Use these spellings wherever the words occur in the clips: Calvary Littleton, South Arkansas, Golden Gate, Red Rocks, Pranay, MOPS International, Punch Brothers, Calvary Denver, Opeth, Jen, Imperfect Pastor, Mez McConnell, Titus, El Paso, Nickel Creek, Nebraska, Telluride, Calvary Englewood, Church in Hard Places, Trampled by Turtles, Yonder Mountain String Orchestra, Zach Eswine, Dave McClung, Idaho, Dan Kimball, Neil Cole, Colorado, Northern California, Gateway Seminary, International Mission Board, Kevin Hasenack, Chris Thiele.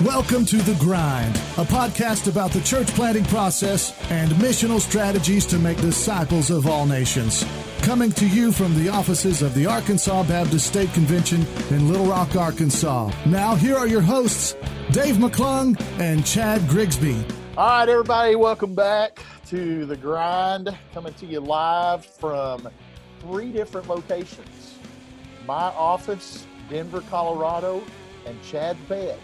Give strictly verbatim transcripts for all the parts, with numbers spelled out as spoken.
Welcome to The Grind, a podcast about the church planting process and missional strategies to make disciples of all nations. Coming to you from the offices of the Arkansas Baptist State Convention in Little Rock, Arkansas. Now, here are your hosts, Dave McClung and Chad Grigsby. All right, everybody, welcome back to The Grind, coming to you live from three different locations. My office, Denver, Colorado, and Chad's bed.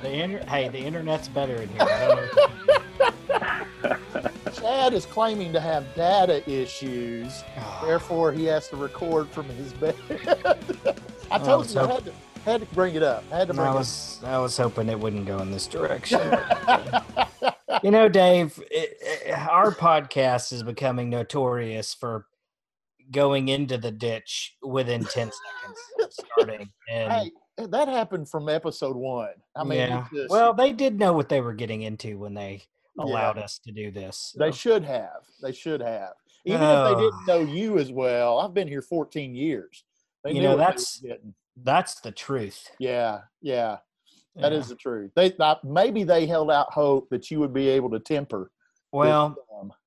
The inter- hey, the internet's better in here. I don't know. Chad is claiming to have data issues, oh. Therefore he has to record from his bed. I told I was you hoping- I had to, had to bring it up. I had to bring I was, it up. I was hoping it wouldn't go in this direction. You know, Dave, it, it, our podcast is becoming notorious for going into the ditch within ten seconds of starting. And hey. That happened from episode one. I mean, yeah. just, well, they did know what they were getting into when they allowed yeah. us to do this. So. They should have. They should have. Even uh, if they didn't know you as well. I've been here fourteen years. They you know, that's that's the truth. Yeah, yeah, that yeah. is the truth. They thought maybe they held out hope that you would be able to temper. Well,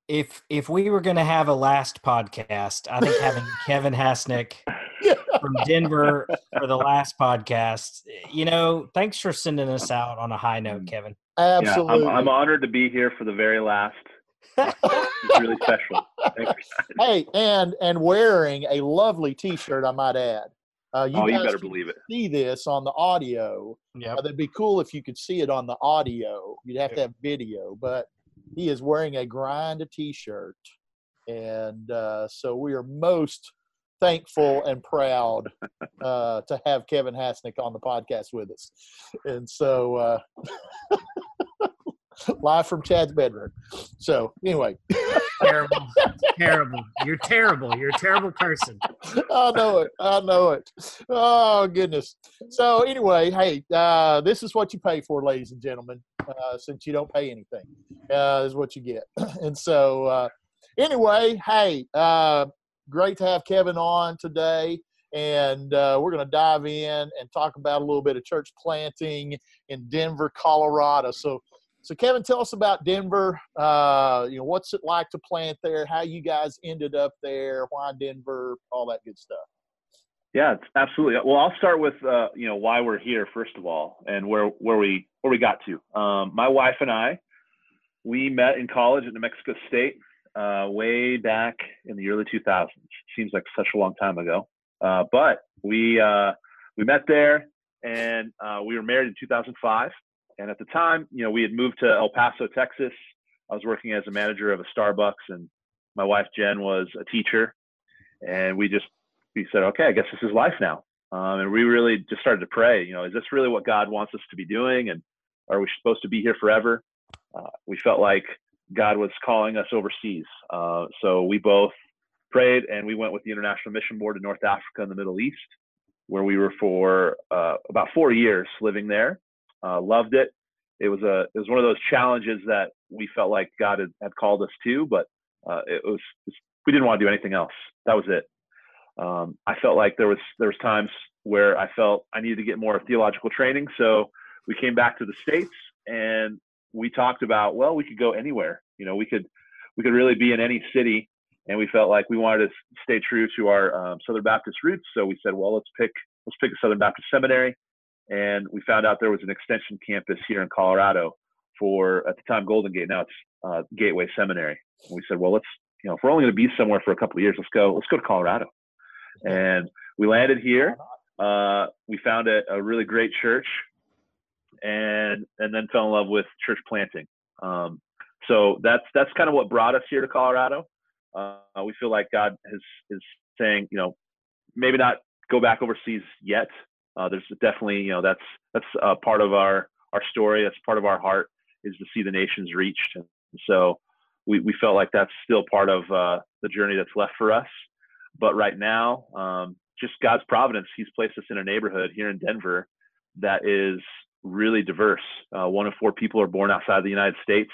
if if we were going to have a last podcast, I think having Kevin Hasenack. From Denver for the last podcast. You know, thanks for sending us out on a high note, Kevin. Absolutely. Yeah, I'm, I'm honored to be here for the very last. It's really special. Thanks. Hey, and and wearing a lovely T-shirt, I might add. Uh, you oh, you better believe it. See this on the audio. Yeah, uh, that'd be cool if you could see it on the audio. You'd have yep. to have video, but he is wearing a Grind T-shirt, and uh, so we are most. thankful and proud uh, to have Kevin Hasenack on the podcast with us. And so, uh, live from Chad's bedroom. So, anyway. Terrible. Terrible. You're terrible. You're a terrible person. I know it. I know it. Oh, goodness. So, anyway, hey, uh, this is what you pay for, ladies and gentlemen, uh, since you don't pay anything uh, is what you get. And so, uh, anyway, hey, uh, great to have Kevin on today, and uh, we're going to dive in and talk about a little bit of church planting in Denver, Colorado. So, so Kevin, tell us about Denver. Uh, you know, what's it like to plant there? How you guys ended up there? Why Denver? All that good stuff. Yeah, it's absolutely. Well, I'll start with uh, you know why we're here first of all, and where where we where we got to. Um, my wife and I, we met in college at New Mexico State. Uh, way back in the early two thousands. Seems like such a long time ago. Uh, but we uh, we met there, and uh, we were married in two thousand five. And at the time, you know, we had moved to El Paso, Texas. I was working as a manager of a Starbucks, and my wife, Jen, was a teacher. And we just we said, okay, I guess this is life now. Um, and we really just started to pray, you know, is this really what God wants us to be doing? And are we supposed to be here forever? Uh, we felt like God was calling us overseas. Uh, so we both prayed, and we went with the International Mission Board to North Africa in the Middle East, where we were for uh, about four years living there. Uh, loved it. It was a it was one of those challenges that we felt like God had, had called us to, but uh, it was we didn't want to do anything else. That was it. Um, I felt like there was there was times where I felt I needed to get more theological training. So we came back to the States, and we talked about, well, we could go anywhere. You know, we could, we could really be in any city. And we felt like we wanted to stay true to our um, Southern Baptist roots. So we said, well, let's pick, let's pick a Southern Baptist seminary. And we found out there was an extension campus here in Colorado for, at the time, Golden Gate. Now it's uh, Gateway Seminary. And we said, well, let's, you know, if we're only going to be somewhere for a couple of years, let's go, let's go to Colorado. And we landed here. Uh, we found a, a really great church. And and then fell in love with church planting. Um, so that's that's kind of what brought us here to Colorado. Uh, we feel like God is is saying, you know, maybe not go back overseas yet. Uh, there's definitely, you know, that's that's uh, part of our our story. That's part of our heart is to see the nations reached. And so we we felt like that's still part of uh, the journey that's left for us. But right now, um, just God's providence. He's placed us in a neighborhood here in Denver that is really diverse. Uh, one in four people are born outside of the United States.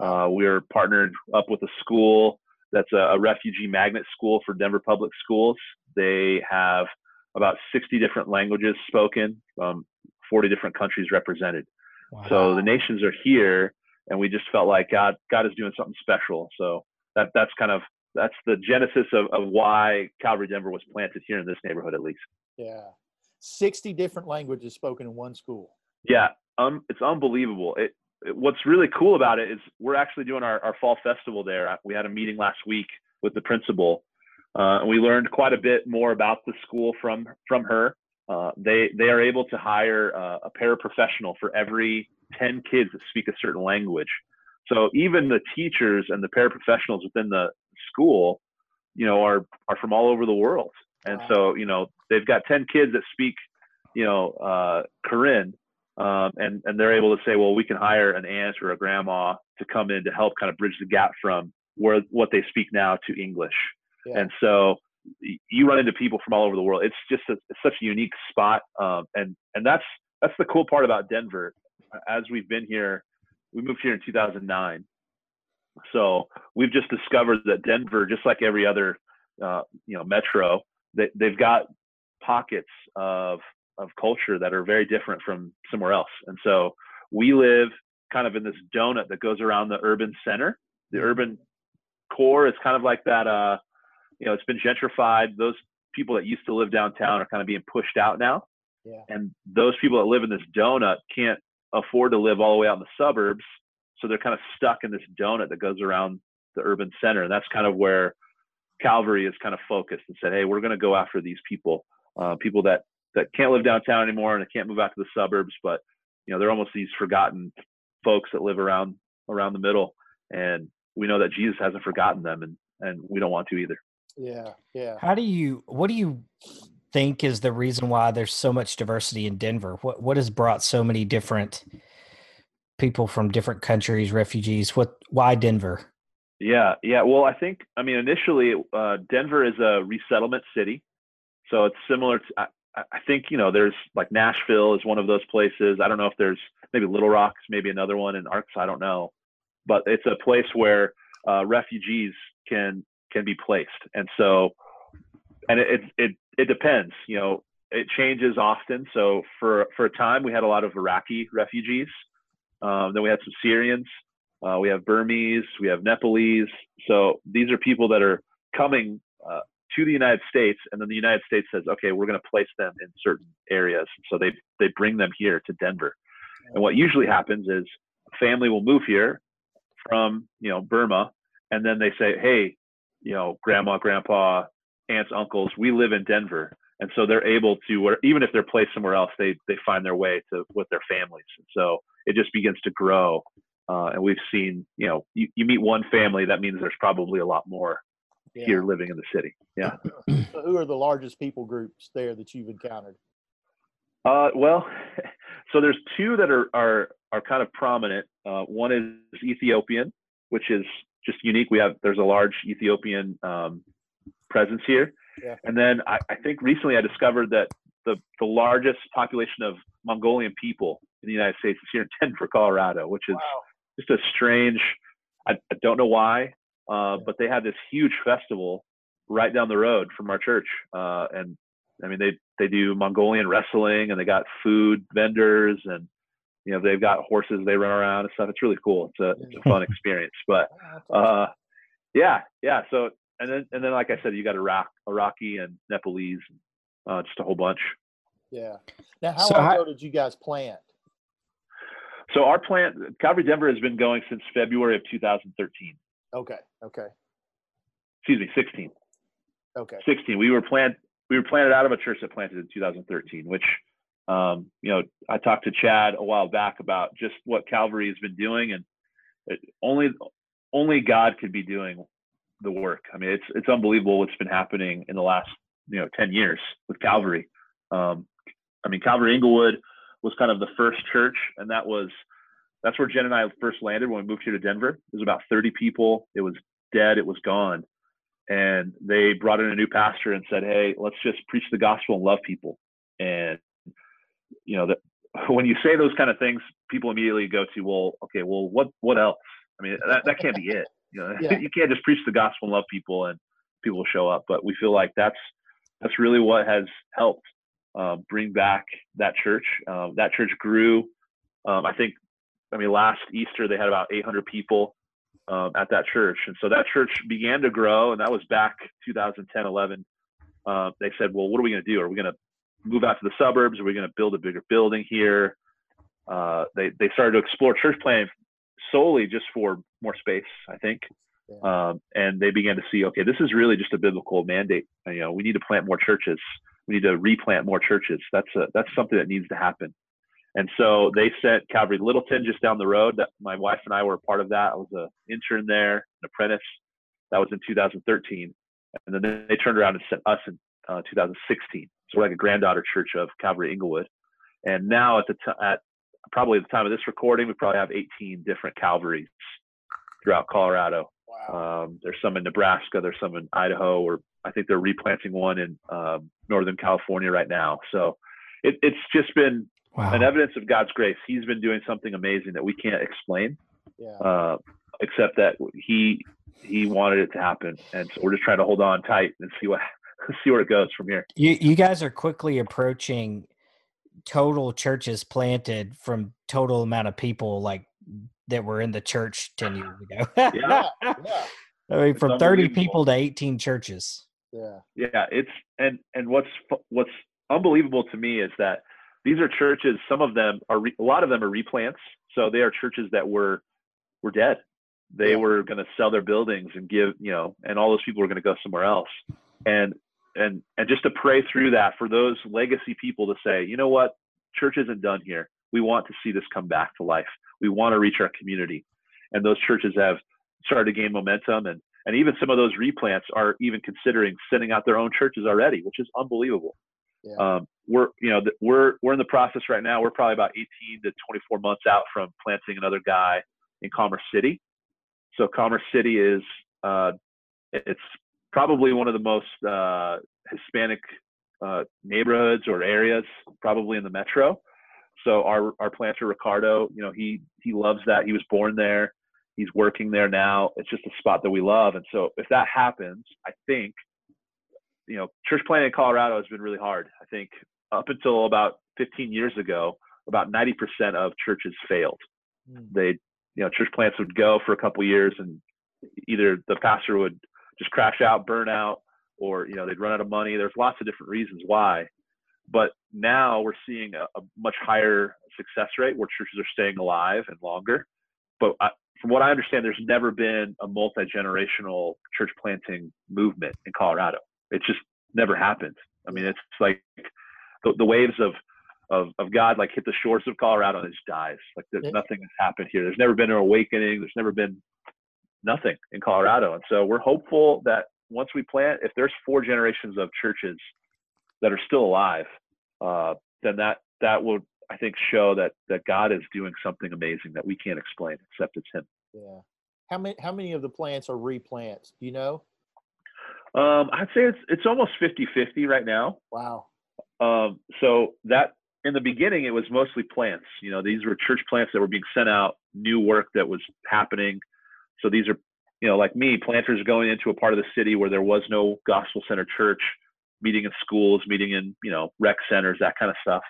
Uh, we are partnered up with a school That's a refugee magnet school for Denver Public Schools. They have about sixty different languages spoken, um, forty different countries represented. Wow. So the nations are here, and we just felt like God, God is doing something special. So that that's kind of, that's the genesis of, of why Calvary Denver was planted here in this neighborhood, at least. Yeah. sixty different languages spoken in one school. Yeah. Um, it's unbelievable. It, it, what's really cool about it is we're actually doing our, our fall festival there. We had a meeting last week with the principal, uh, and we learned quite a bit more about the school from, from her. Uh, they, they are able to hire uh, a paraprofessional for every ten kids that speak a certain language. So even the teachers and the paraprofessionals within the school, you know, are, are from all over the world. And wow. So, you know, they've got ten kids that speak, you know, uh, Karen, um, and, and they're able to say, well, we can hire an aunt or a grandma to come in to help kind of bridge the gap from where, what they speak now to English. Yeah. And so you run into people from all over the world. It's just a, it's such a unique spot. Um, and, and that's, that's the cool part about Denver. As we've been here, we moved here in two thousand nine. So we've just discovered that Denver, just like every other, uh, you know, metro, they, they've got pockets of, of culture that are very different from somewhere else. And so we live kind of in this donut that goes around the urban center. The urban core is kind of like that, uh, you know, it's been gentrified. Those people that used to live downtown are kind of being pushed out now. Yeah. And those people that live in this donut can't afford to live all the way out in the suburbs. So they're kind of stuck in this donut that goes around the urban center. And that's kind of where Calvary is kind of focused and said, hey, we're going to go after these people, uh, people that, that can't live downtown anymore and they can't move out to the suburbs, but you know, they're almost these forgotten folks that live around, around the middle. And we know that Jesus hasn't forgotten them, and, and we don't want to either. Yeah. Yeah. How do you, what do you think is the reason why there's so much diversity in Denver? What, what has brought so many different people from different countries, refugees? What, why Denver? Yeah. Yeah. Well, I think, I mean, initially, uh, Denver is a resettlement city. So it's similar to, I, I think, you know, there's like Nashville is one of those places. I don't know if there's maybe Little Rock's, maybe another one in Arkansas. I don't know, but it's a place where, uh, refugees can, can be placed. And so, and it, it, it depends, you know, it changes often. So for, for a time, we had a lot of Iraqi refugees. Um, then we had some Syrians, uh, we have Burmese, we have Nepalese. So these are people that are coming uh, to the United States, and then the United States says, okay, we're going to place them in certain areas. So they, they bring them here to Denver. And what usually happens is a family will move here from, you know, Burma, and then they say, hey, you know, grandma, grandpa, aunts, uncles, we live in Denver. And so they're able to, even if they're placed somewhere else, they they find their way to with their families. And so it just begins to grow. Uh, and we've seen, you know, you, you meet one family, that means there's probably a lot more yeah. here living in the city. Yeah. So who are the largest people groups there that you've encountered? Uh, well, so there's two that are are are kind of prominent. Uh, one is Ethiopian, which is just unique. We have there's a large Ethiopian um, presence here. Yeah. And then I, I think recently I discovered that the, the largest population of Mongolian people in the United States is here in Denver, Colorado, which is wow. just a strange, I, I don't know why, uh, yeah. but they had this huge festival right down the road from our church. Uh, and I mean, they, they do Mongolian wrestling, and they got food vendors, and, you know, they've got horses they run around and stuff. It's really cool. It's a, it's a fun experience, but uh, yeah, yeah. So And then, and then, like I said, you got Iraq, Iraqi and Nepalese, uh, just a whole bunch. Yeah. Now, how so long I, ago did you guys plant? So our plant, Calvary Denver, has been going since February of two thousand thirteen. Okay. Okay. Excuse me, sixteen. Okay. sixteen. We were plant, we were planted out of a church that planted in two thousand thirteen, which, um, you know, I talked to Chad a while back about just what Calvary has been doing, and it, only, only God could be doing the work. I mean, it's, it's unbelievable what's been happening in the last, you know, ten years with Calvary. Um, I mean, Calvary Englewood was kind of the first church, and that was, that's where Jen and I first landed when we moved here to Denver. It was about thirty people. It was dead. It was gone. And they brought in a new pastor and said, hey, let's just preach the gospel and love people. And, you know, that when you say those kind of things, people immediately go to, well, okay, well, what, what else? I mean, that, that can't be it. You know, yeah. You can't just preach the gospel and love people and people will show up. But we feel like that's that's really what has helped uh, bring back that church. Um, that church grew. Um, I think, I mean, last Easter they had about eight hundred people um, at that church, and so that church began to grow. And that was back two thousand ten, eleven. Uh, they said, "Well, what are we going to do? Are we going to move out to the suburbs? Are we going to build a bigger building here?" Uh, they they started to explore church planning solely just for more space, I think. Yeah. Um, and they began to see, okay, this is really just a biblical mandate. You know, we need to plant more churches. We need to replant more churches. That's a, that's something that needs to happen. And so they sent Calvary Littleton just down the road. That my wife and I were a part of that. I was an intern there, an apprentice. That was in two thousand thirteen. And then they turned around and sent us in uh, two thousand sixteen. So we're like a granddaughter church of Calvary Englewood. And now at the t- at probably the time of this recording, we probably have eighteen different Calvaries throughout Colorado. Wow. Um, there's some in Nebraska, there's some in Idaho, or I think they're replanting one in um, Northern California right now. So it, it's just been wow. an evidence of God's grace. He's been doing something amazing that we can't explain, yeah. uh, except that he he wanted it to happen. And so we're just trying to hold on tight and see what see where it goes from here. You you guys are quickly approaching total churches planted from total amount of people like that were in the church ten years ago. yeah, yeah. I mean, from thirty people to eighteen churches. Yeah. Yeah. It's, and, and what's, what's unbelievable to me is that these are churches. Some of them are, re, a lot of them are replants. So they are churches that were, were dead. They yeah. were going to sell their buildings and give, you know, and all those people were going to go somewhere else. And, and, and just to pray through that for those legacy people to say, you know what, church isn't done here. We want to see this come back to life. We want to reach our community. And those churches have started to gain momentum. And, and even some of those replants are even considering sending out their own churches already, which is unbelievable. Yeah. Um, we're, you know, we're, we're in the process right now. We're probably about eighteen to twenty-four months out from planting another guy in Commerce City. So Commerce City is, uh, it's probably one of the most uh, Hispanic uh, neighborhoods or areas, probably in the metro. So our, our planter, Ricardo, you know, he, he loves that. He was born there. He's working there now. It's just a spot that we love. And so if that happens, I think, you know, church planting in Colorado has been really hard. I think up until about fifteen years ago, about ninety percent of churches failed. Mm. They, you know, church plants would go for a couple of years and either the pastor would just crash out, burn out, or, you know, they'd run out of money. There's lots of different reasons why. But now we're seeing a, a much higher success rate where churches are staying alive and longer. But I, from what I understand, there's never been a multi-generational church planting movement in Colorado. It just never happened. I mean, it's like the, the waves of, of, of God, like hit the shores of Colorado and it just dies. Like there's nothing that's happened here. There's never been an awakening. There's never been nothing in Colorado. And so we're hopeful that once we plant, if there's four generations of churches that are still alive, uh, then that, that will, I think, show that, that God is doing something amazing that we can't explain, except it's him. Yeah. How many, how many of the plants are replants? Do you know? Um, I'd say it's, it's almost fifty-fifty right now. Wow. Um, so that in the beginning, it was mostly plants, you know, these were church plants that were being sent out, new work that was happening. So these are, you know, like me, planters going into a part of the city where there was no gospel center church, meeting in schools, meeting in, you know, rec centers, that kind of stuff.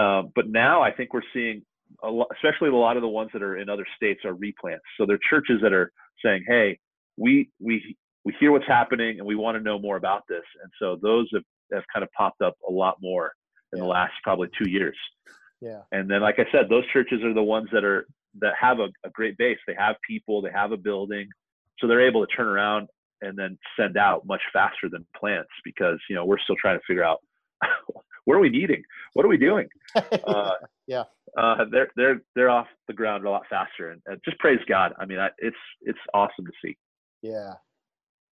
Um, but now I think we're seeing, a lot, especially a lot of the ones that are in other states are replants. So they're churches that are saying, hey, we, we, we hear what's happening and we want to know more about this. And so those have, have kind of popped up a lot more in yeah. the last probably two years. Yeah. And then, like I said, those churches are the ones that are, that have a, a great base. They have people, they have a building. So they're able to turn around and then send out much faster than plants because, you know, we're still trying to figure out what are we needing? What are we doing? Uh, yeah. Uh, they're, they're, they're off the ground a lot faster and, and just praise God. I mean, I, it's, it's awesome to see. Yeah,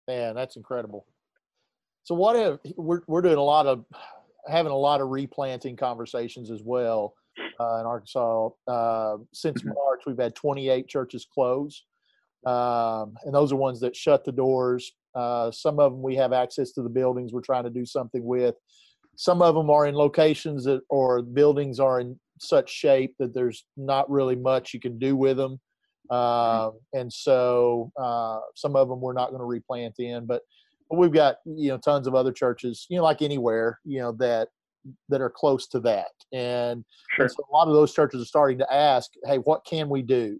man, that's incredible. So what if we're, we're doing a lot of having a lot of replanting conversations as well uh, in Arkansas. Uh, since March, we've had twenty-eight churches close. Um, and those are ones that shut the doors. Uh, some of them we have access to the buildings we're trying to do something with. Some of them are in locations that, or buildings are in such shape that there's not really much you can do with them. Um, and so uh, some of them we're not going to replant in, but, but we've got, you know, tons of other churches, you know, like anywhere, you know, that, that are close to that. And, sure. and so a lot of those churches are starting to ask, hey, what can we do?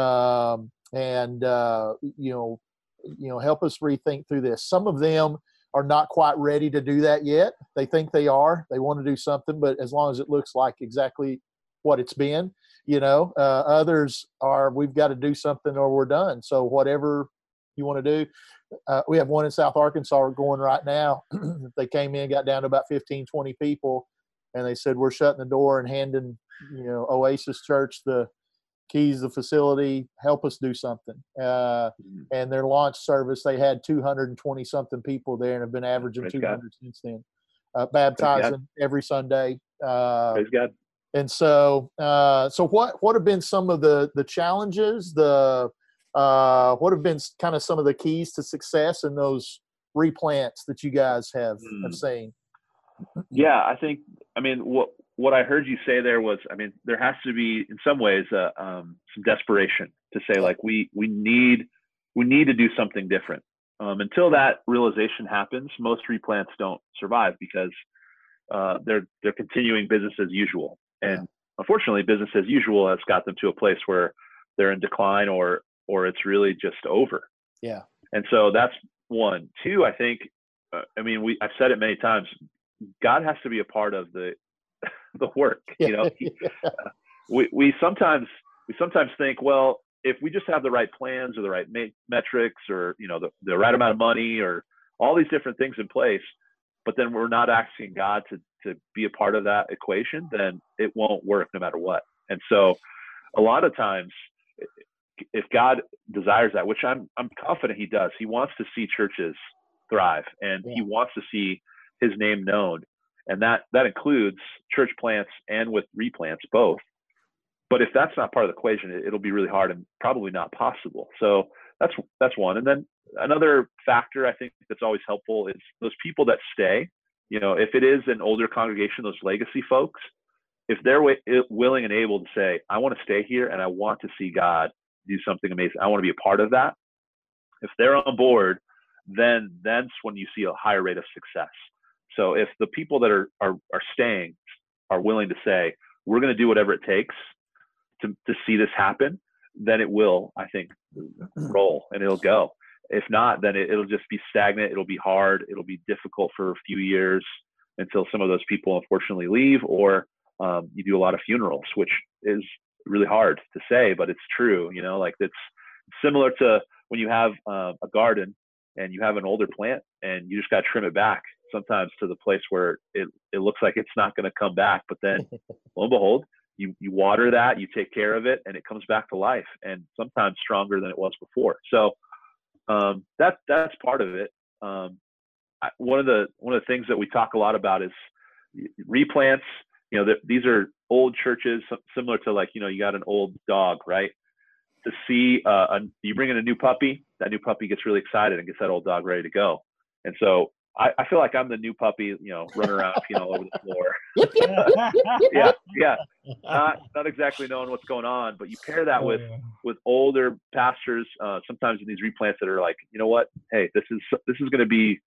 Um, and, uh, you know, you know, help us rethink through this. Some of them are not quite ready to do that yet. They think they are, they want to do something, but as long as it looks like exactly what it's been, you know, uh, others are, we've got to do something or we're done. So whatever you want to do, uh, we have one in South Arkansas going right now. They came in, got down to about fifteen, twenty people. And they said, we're shutting the door and handing, you know, Oasis Church the keys, the facility, help us do something. Uh, and their launch service, they had two hundred twenty something people there and have been averaging Praise two hundred God. Since then, uh, baptizing every Sunday. Uh, Praise God. And so, uh, so what, what have been some of the, the challenges, the, uh, what have been kind of some of the keys to success in those replants that you guys have, mm. have seen? Yeah, I think, I mean, what, what I heard you say there was, I mean, there has to be in some ways, uh, um, some desperation to say like, we, we need, we need to do something different. Um, until that realization happens, most replants don't survive because, uh, they're, they're continuing business as usual. And yeah. unfortunately, business as usual has got them to a place where they're in decline or, or it's really just over. Yeah. And so that's one. Two, I think, uh, I mean, we, I've said it many times, God has to be a part of the, the work, you know, yeah. uh, we, we sometimes, we sometimes think, well, if we just have the right plans or the right ma- metrics or, you know, the, the right amount of money or all these different things in place, but then we're not asking God to, to be a part of that equation, then it won't work no matter what. And so a lot of times if God desires that, which I'm, I'm confident he does, he wants to see churches thrive and yeah. he wants to see his name known. And that, that includes church plants and with replants both. But if that's not part of the equation, it, it'll be really hard and probably not possible. So that's, that's one. And then another factor I think that's always helpful is those people that stay. You know, if it is an older congregation, those legacy folks, if they're w- willing and able to say, I want to stay here and I want to see God do something amazing, I want to be a part of that. If they're on board, then that's when you see a higher rate of success. So if the people that are, are, are staying are willing to say, we're going to do whatever it takes to, to see this happen, then it will, I think, roll and it'll go. If not, then it, it'll just be stagnant. It'll be hard. It'll be difficult for a few years until some of those people unfortunately leave, or um, you do a lot of funerals, which is really hard to say, but it's true. You know, like it's similar to when you have uh, a garden and you have an older plant and you just got to trim it back sometimes to the place where it, it looks like it's not going to come back. But then lo and behold, you, you water that, you take care of it, and it comes back to life, and sometimes stronger than it was before. So Um, that that's part of it. Um, I, one of the one of the things that we talk a lot about is replants. You know, the, these are old churches, similar to like, you know, you got an old dog, right? To see uh, a, you bring in a new puppy, that new puppy gets really excited and gets that old dog ready to go. And so I, I feel like I'm the new puppy, you know, running around, you know, over the floor. yeah, yeah, not not exactly knowing what's going on. But you pair that with with older pastors, uh, sometimes in these replants that are like, you know what, hey, this is this is going to be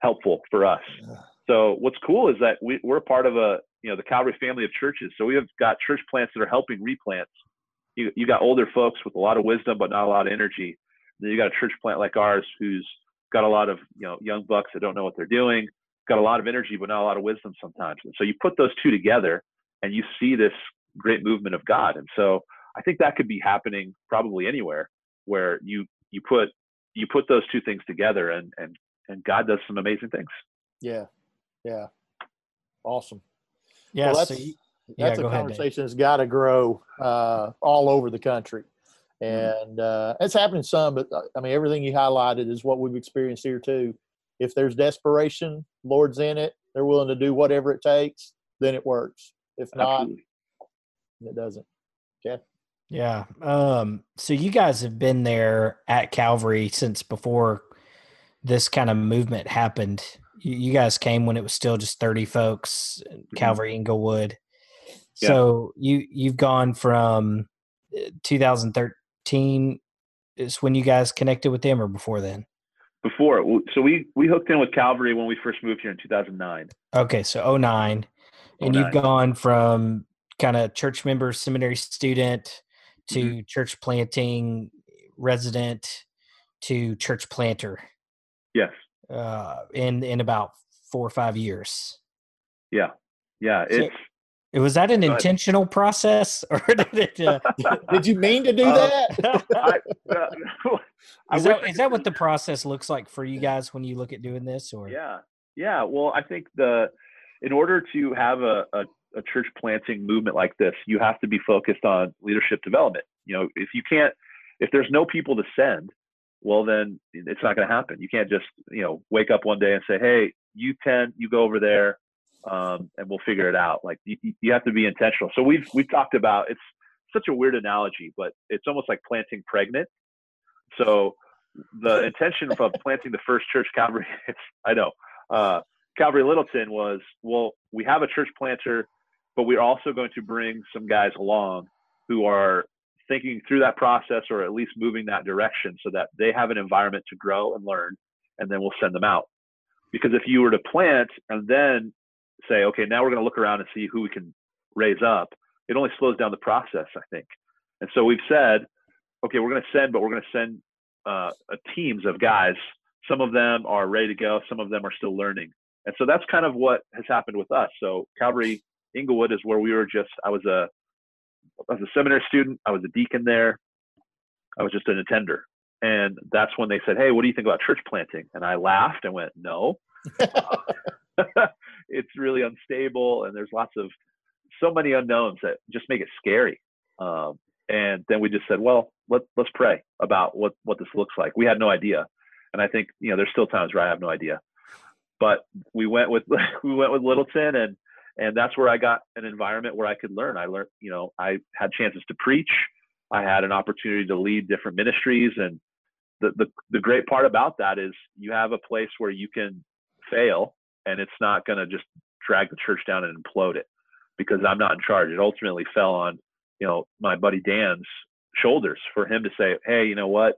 helpful for us. So what's cool is that we, we're part of a, you know, the Calvary family of churches. So we have got church plants that are helping replants. You you got older folks with a lot of wisdom but not a lot of energy. Then you got a church plant like ours who's got a lot of, you know, young bucks that don't know what they're doing, got a lot of energy, but not a lot of wisdom sometimes. And so you put those two together and you see this great movement of God. And so I think that could be happening probably anywhere where you, you put, you put those two things together and, and, and God does some amazing things. Yeah. Yeah. Awesome. Yeah. Well, that's so you, that's yeah, a conversation ahead, that's got to grow uh, all over the country. And uh, it's happening some, but I mean, everything you highlighted is what we've experienced here too. If there's desperation, Lord's in it, they're willing to do whatever it takes, then it works. If not, Absolutely. It doesn't. Okay. Yeah. Um, so you guys have been there at Calvary since before this kind of movement happened. You, you guys came when it was still just thirty folks, Calvary Englewood. Yeah. So you, you've gone from two thousand thirteen, twenty fifteen is when you guys connected with them, or before then? Before. So we, we hooked in with Calvary when we first moved here in two thousand nine. Okay. So oh nine. And oh nine. You've gone from kind of church member, seminary student to mm-hmm. church planting resident to church planter. Yes. Uh, in, in about four or five years. Yeah. Yeah. It's, so, was that an intentional process, or did it, uh, did you mean to do uh, that? I, uh, is, that is that what the process looks like for you guys when you look at doing this? Or yeah, yeah. Well, I think the in order to have a, a, a church planting movement like this, you have to be focused on leadership development. You know, if you can't, if there's no people to send, well, then it's not going to happen. You can't just you know wake up one day and say, hey, you ten, you go over there. Um, and we'll figure it out. Like you, you have to be intentional. So we've, we've talked about, it's such a weird analogy, but it's almost like planting pregnant. So the intention of planting the first church Calvary, I know, uh, Calvary Littleton was, well, we have a church planter, but we're also going to bring some guys along who are thinking through that process, or at least moving that direction, so that they have an environment to grow and learn, and then we'll send them out. Because if you were to plant and then say, okay, now we're going to look around and see who we can raise up, it only slows down the process, I think. And so we've said, okay, we're going to send, but we're going to send uh, teams of guys. Some of them are ready to go. Some of them are still learning. And so that's kind of what has happened with us. So Calvary Englewood is where we were just, I was a, I was a seminary student. I was a deacon there. I was just an attender. And that's when they said, hey, what do you think about church planting? And I laughed and went, no. It's really unstable, and there's lots of so many unknowns that just make it scary. Um, and then we just said, well, let, let's pray about what, what this looks like. We had no idea. And I think, you know, there's still times where I have no idea, but we went with, we went with Littleton, and, and that's where I got an environment where I could learn. I learned, you know, I had chances to preach. I had an opportunity to lead different ministries. And the, the, the great part about that is you have a place where you can fail, and it's not going to just drag the church down and implode it, because I'm not in charge. It ultimately fell on, you know, my buddy Dan's shoulders for him to say, hey, you know what?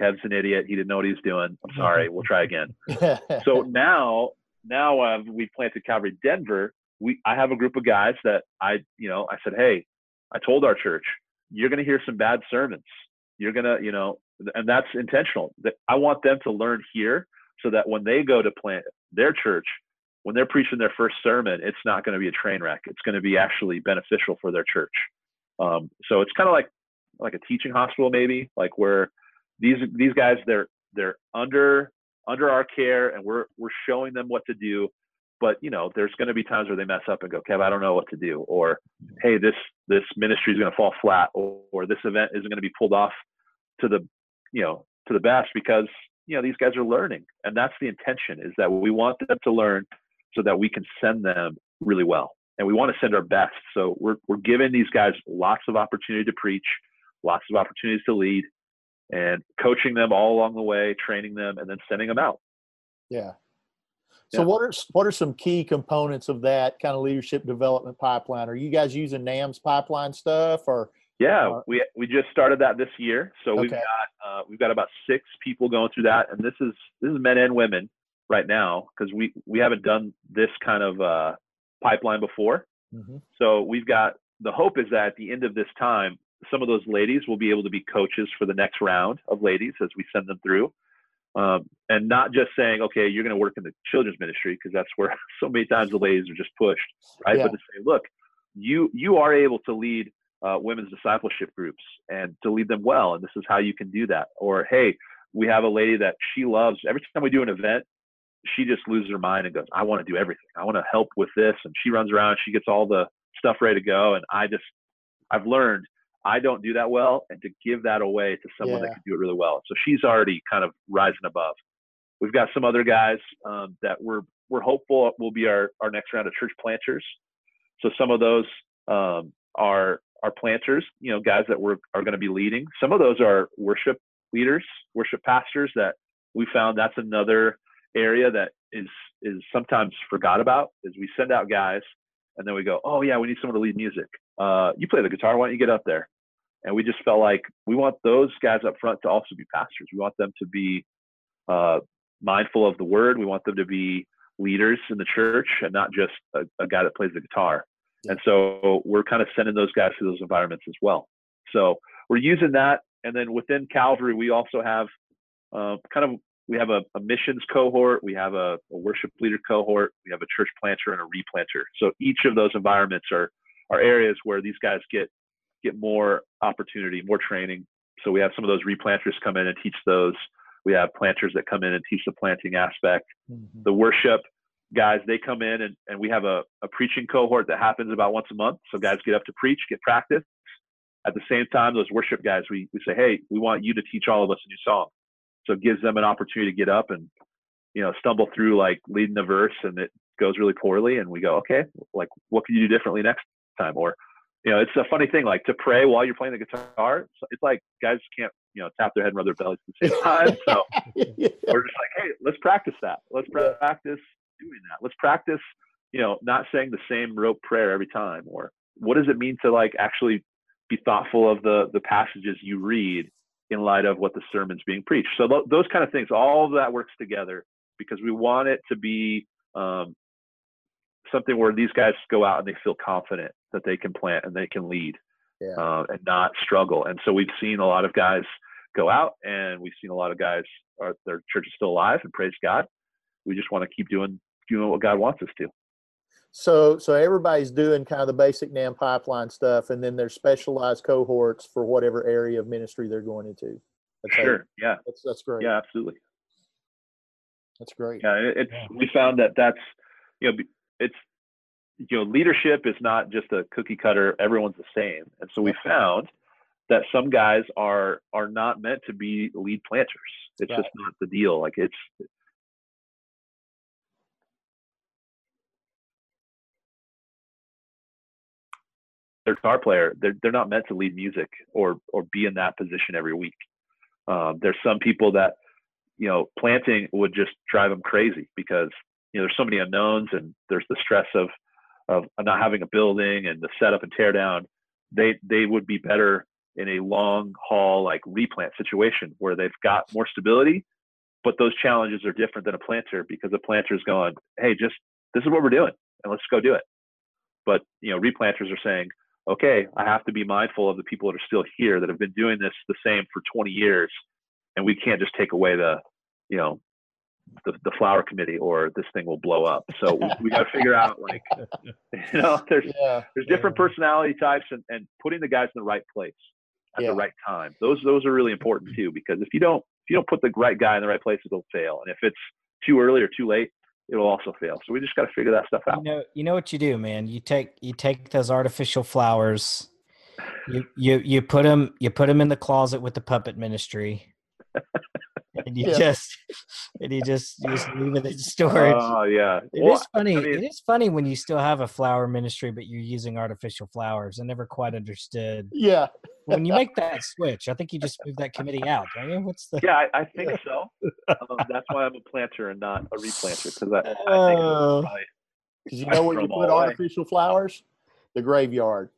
Kev's an idiot. He didn't know what he was doing. I'm sorry. We'll try again. So now, now uh, we planted Calvary Denver. We, I have a group of guys that I, you know, I said, hey, I told our church, you're going to hear some bad sermons. You're going to, you know, and that's intentional. That I want them to learn here, so that when they go to plant their church, when they're preaching their first sermon, it's not going to be a train wreck. It's going to be actually beneficial for their church. Um, so it's kind of like, like a teaching hospital, maybe, like where these, these guys, they're, they're under, under our care, and we're, we're showing them what to do. But, you know, there's going to be times where they mess up and go, Kev, I don't know what to do. Or, hey, this, this ministry is going to fall flat, or, or this event isn't going to be pulled off to the, you know, to the best, because, you know, these guys are learning. And that's the intention, is that we want them to learn so that we can send them really well. And we want to send our best. So we're, we're giving these guys lots of opportunity to preach, lots of opportunities to lead, and coaching them all along the way, training them, and then sending them out. Yeah. So yeah. what are, what are some key components of that kind of leadership development pipeline? Are you guys using NAM's pipeline stuff, or? Yeah, or? we, we just started that this year. So okay. we've got, uh, we've got about six people going through that. And this is, this is men and women right now, because we, we haven't done this kind of uh, pipeline before. Mm-hmm. So we've got, the hope is that at the end of this time, some of those ladies will be able to be coaches for the next round of ladies as we send them through. Um, and not just saying, okay, you're going to work in the children's ministry, because that's where so many times the ladies are just pushed, right? Yeah. But to say, look, you, you are able to lead uh, women's discipleship groups, and to lead them well, and this is how you can do that. Or, hey, we have a lady that she loves, every time we do an event, she just loses her mind and goes, I want to do everything. I want to help with this. And she runs around, she gets all the stuff ready to go. And I just, I've learned I don't do that well, and to give that away to someone yeah. that can do it really well. So she's already kind of rising above. We've got some other guys um, that we're, we're hopeful will be our, our next round of church planters. So some of those um, are, are planters, you know, guys that we're, are going to be leading. Some of those are worship leaders, worship pastors, that we found that's another area that is, is sometimes forgot about, is we send out guys and then we go, oh yeah, we need someone to lead music. Uh, you play the guitar, why don't you get up there? And we just felt like we want those guys up front to also be pastors. We want them to be uh, mindful of the word. We want them to be leaders in the church and not just a, a guy that plays the guitar. And so we're kind of sending those guys to those environments as well. So we're using that. And then within Calvary, we also have uh, kind of, we have a, a missions cohort. We have a, a worship leader cohort. We have a church planter and a replanter. So each of those environments are, are areas where these guys get, get more opportunity, more training. So we have some of those replanters come in and teach those. We have planters that come in and teach the planting aspect, mm-hmm. the worship guys, they come in and, and we have a, a preaching cohort that happens about once a month. So guys get up to preach, get practice. At the same time, those worship guys, we, we say, hey, we want you to teach all of us a new song. So it gives them an opportunity to get up and, you know, stumble through like leading a verse and it goes really poorly. And we go, okay, like what can you do differently next time? Or, you know, it's a funny thing, like to pray while you're playing the guitar. It's like guys can't, you know, tap their head and rub their bellies at the same time. So yeah. We're just like, hey, let's practice that. Let's yeah. practice. doing that. Let's practice, you know, not saying the same rote prayer every time, or what does it mean to like actually be thoughtful of the the passages you read in light of what the sermon's being preached. So th- those kind of things, all of that works together because we want it to be um, something where these guys go out and they feel confident that they can plant and they can lead yeah. uh, and not struggle. And so we've seen a lot of guys go out and we've seen a lot of guys, our, their church is still alive and praise God. We just want to keep doing doing what God wants us to. So so everybody's doing kind of the basic N A M pipeline stuff, and then there's specialized cohorts for whatever area of ministry they're going into. That's sure, how, yeah. That's, that's great. Yeah, absolutely. That's great. Yeah, it, it's, yeah. We found that that's, you know, it's, you know, leadership is not just a cookie cutter. Everyone's the same. And so we found that some guys are are not meant to be lead planters. It's right. just not the deal. Like it's, their guitar player, they're, they're not meant to lead music or or be in that position every week. Um, there's some people that, you know, planting would just drive them crazy because, you know, there's so many unknowns and there's the stress of of not having a building and the setup and tear down. They, they would be better in a long haul, like replant situation where they've got more stability, but those challenges are different than a planter because the planter's going, hey, just, this is what we're doing and let's go do it. But, you know, replanters are saying, okay, I have to be mindful of the people that are still here that have been doing this the same for twenty years. And we can't just take away the, you know, the, the flower committee or this thing will blow up. So we, we got to figure out like, you know, there's, yeah, there's different yeah. personality types and, and putting the guys in the right place at yeah. the right time. Those, those are really important too, because if you don't, if you don't put the right guy in the right place, it'll fail. And if it's too early or too late, it'll also fail. So we just got to figure that stuff out. You know, you know what you do, man. You take you take those artificial flowers, you you you put them you put them in the closet with the puppet ministry, and you yeah. just and you just you just leave it in storage. Oh uh, yeah, it well, is funny. I mean, it is funny when you still have a flower ministry, but you're using artificial flowers. I never quite understood. Yeah, when you make that switch, I think you just move that committee out, don't you? What's the? Yeah, I, I think so. Um, that's why I'm a planter and not a replanter because I, I think uh, probably, you know where you put artificial away. Flowers? The graveyard.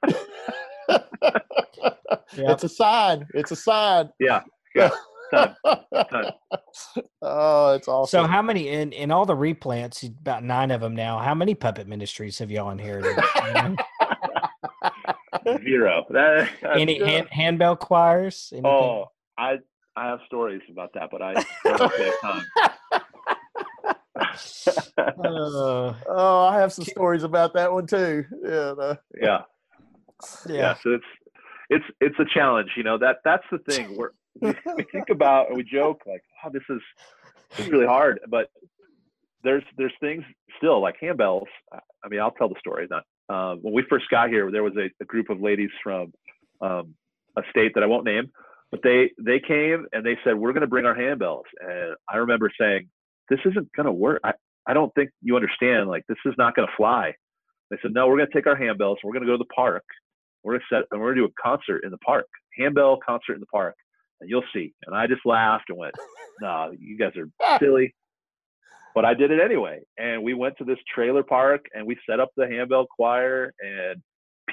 yeah. It's a sign. It's a sign. Yeah. Yeah. Time. Time. Oh, it's awesome. So how many in, in all the replants, about nine of them now, how many puppet ministries have y'all inherited? Zero. That, Any zero. Hand, handbell choirs? Anything? Oh, I I have stories about that, but I don't have time. uh, oh, I have some stories about that one too. Yeah, no. yeah. Yeah. Yeah. So it's it's it's a challenge, you know. That that's the thing. We're we, we think about and we joke like, wow, this is, this is really hard. But there's there's things still like handbells. I mean, I'll tell the story. Not uh, when we first got here, there was a, a group of ladies from um, a state that I won't name, but they they came and they said, we're going to bring our handbells. And I remember saying, this isn't going to work. I, I don't think you understand. Like, this is not going to fly. They said, no, we're going to take our handbells. We're going to go to the park. We're going to set and we're going to do a concert in the park. Handbell concert in the park. And you'll see. And I just laughed and went, no, you guys are silly. But I did it anyway. And we went to this trailer park and we set up the handbell choir and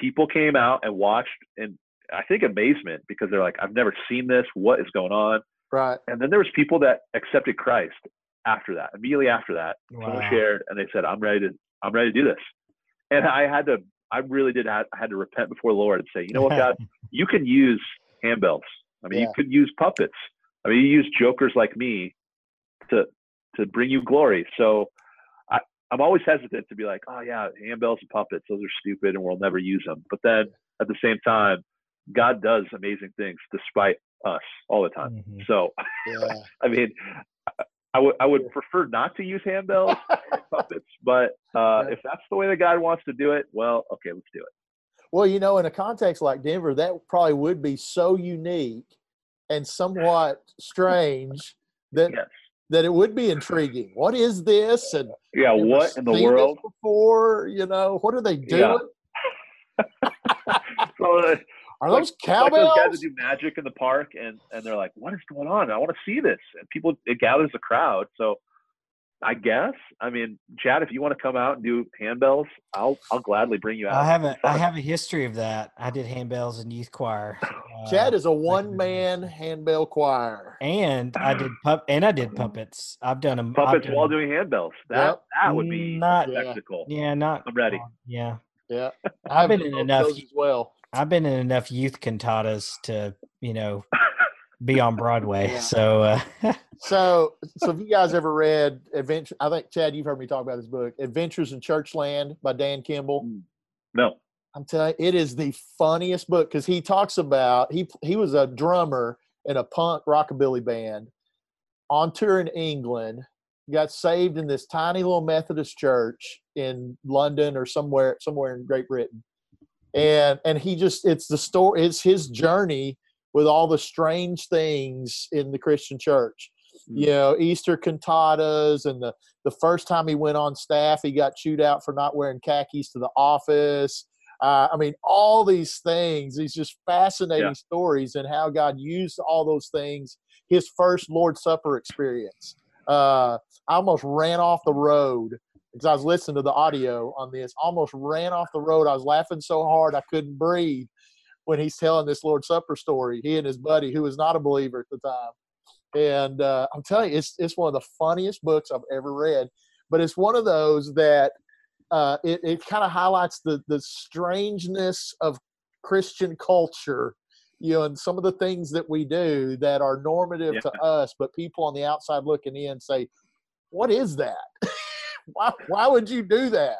people came out and watched in, I think, amazement, because they're like, I've never seen this. What is going on? Right. And then there was people that accepted Christ after that, immediately after that. Wow. Someone shared and they said, I'm ready to, I'm ready to do this. And I had to, I really did have, I had to repent before the Lord and say, you know what, God, you can use handbells. I mean, yeah. you could use puppets. I mean, you use jokers like me to, to bring you glory. So I, I'm always hesitant to be like, oh yeah, handbells and puppets, those are stupid and we'll never use them. But then at the same time, God does amazing things despite us all the time. Mm-hmm. So yeah. I mean, I would, I would prefer not to use handbells and puppets, but uh, if that's the way that God wants to do it, well, okay, let's do it. Well, you know, in a context like Denver, that probably would be so unique and somewhat strange that yes. that it would be intriguing. What is this? And yeah, what in the world? Before, you know, what are they doing? Yeah. so, uh, are those like, cowbells? Like those guys that do magic in the park, and, and they're like, what is going on? I want to see this. And people, it gathers a crowd. So I guess, I mean, Chad, if you want to come out and do handbells, I'll I'll gladly bring you out. I have a, I have a history of that. I did handbells in youth choir. Uh, Chad is a one-man handbell choir. And I did pup and I did puppets. I've done them. Puppets done while doing handbells. That yep. that would be not a spectacle. Yeah, not. I'm ready. Yeah. Yeah. I've been in enough as well. I've been in enough youth cantatas to, you know, be on Broadway. Yeah. So, uh, so, so have you guys ever read Adventure? I think Chad, you've heard me talk about this book, Adventures in Churchland by Dan Kimball. No, I'm telling you, it is the funniest book. Cause he talks about, he, he was a drummer in a punk rockabilly band on tour in England, got saved in this tiny little Methodist church in London or somewhere, somewhere in Great Britain. And and he just, it's the story, it's his journey with all the strange things in the Christian church. You know, Easter cantatas, and the, the first time he went on staff, he got chewed out for not wearing khakis to the office. Uh, I mean, all these things, these just fascinating yeah. stories, and how God used all those things, his first Lord's Supper experience. Uh, I almost ran off the road. Because I was listening to the audio on this, almost ran off the road. I was laughing so hard I couldn't breathe when he's telling this Lord's Supper story, he and his buddy, who was not a believer at the time. And uh, I'm telling you, it's it's one of the funniest books I've ever read. But it's one of those that uh, it, it kind of highlights the the strangeness of Christian culture, you know, and some of the things that we do that are normative yeah. to us, but people on the outside looking in say, what is that? Why, why would you do that?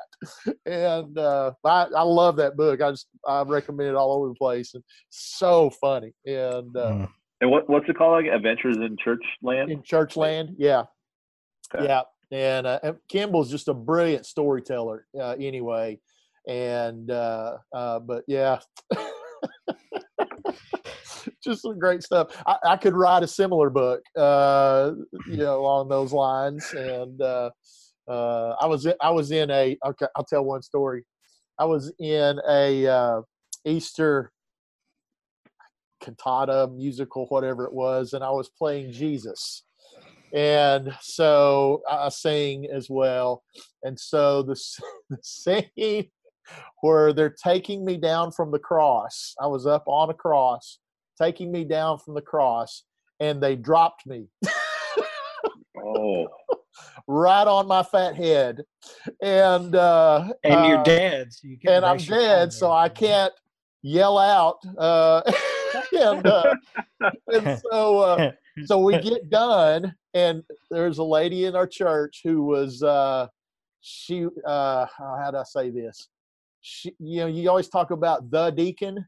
And uh, I, I love that book. I just I recommend it all over the place. And so funny. And uh, and what what's it called? Like Adventures in Churchland. In Churchland, yeah, okay. yeah. And uh, Kimball's just a brilliant storyteller, uh, anyway. And uh, uh, but yeah, just some great stuff. I, I could write a similar book, uh, you know, along those lines, and. Uh, Uh, I was, I was in a, okay, I'll tell one story. I was in a, uh, Easter cantata musical, whatever it was. And I was playing Jesus. And so I, I sing as well. And so the, the scene where they're taking me down from the cross, I was up on a cross, taking me down from the cross, and they dropped me. Oh, right on my fat head, and uh and you're uh, dead, so you can't, and I'm dead, so I can't yell out, uh and, uh and so uh so we get done, and there's a lady in our church who was uh she uh how do I say this, she, you know, you always talk about the deacon,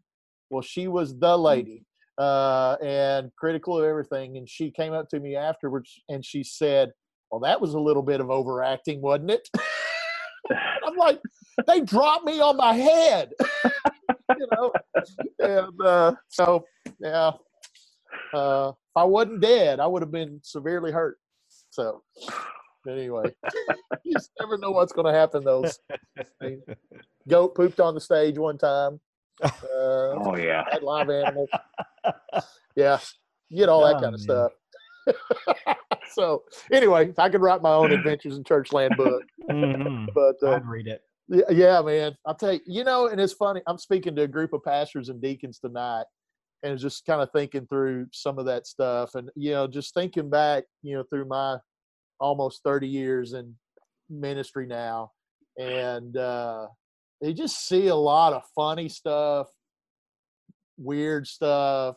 well, she was the lady, uh and critical of everything, and she came up to me afterwards and she said, well, that was a little bit of overacting, wasn't it? I'm like, they dropped me on my head, you know. And uh, so, yeah, uh, if I wasn't dead, I would have been severely hurt. So, anyway, you just never know what's going to happen. Those goat pooped on the stage one time. Uh, oh yeah, had live animals. Yeah, you get all oh, that kind of man. stuff. So anyway, I could write my own Adventures in Churchland book, mm-hmm. but uh, I'd read it. Yeah, man. I'll tell you, you know, and it's funny. I'm speaking to a group of pastors and deacons tonight and just kind of thinking through some of that stuff. And, you know, just thinking back, you know, through my almost thirty years in ministry now. And uh, you just see a lot of funny stuff, weird stuff,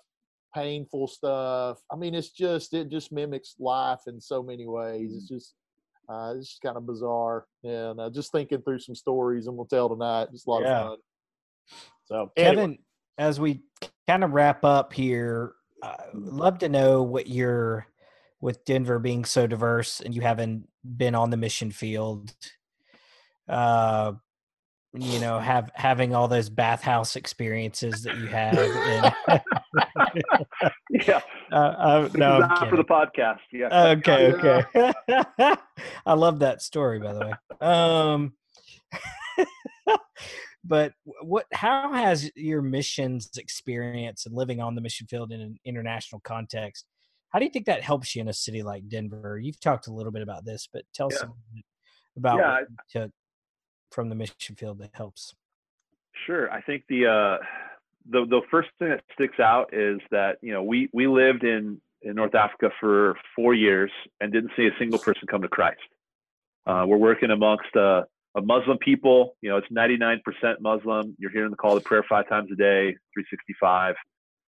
painful stuff. I mean, it's just, it just mimics life in so many ways. It's just, uh, it's just kind of bizarre. And uh, just thinking through some stories and we'll tell tonight. It's a lot yeah. of fun. So Kevin, anyway. As we kind of wrap up here, I'd love to know what your, with Denver being so diverse and you haven't been on the mission field, uh, you know, have having all those bathhouse experiences that you have. And, yeah. Uh, uh, no, not kidding. For the podcast. Yeah. Okay. Okay. I love that story, by the way. Um, but what? How has your missions experience and living on the mission field in an international context? How do you think that helps you in a city like Denver? You've talked a little bit about this, but tell yeah. us about yeah. what you took from the mission field that helps. Sure. I think the, uh, the, the first thing that sticks out is that, you know, we, we lived in, in North Africa for four years and didn't see a single person come to Christ. Uh, we're working amongst, uh, a Muslim people, you know, it's ninety-nine percent Muslim. You're hearing the call to prayer five times a day, three sixty-five,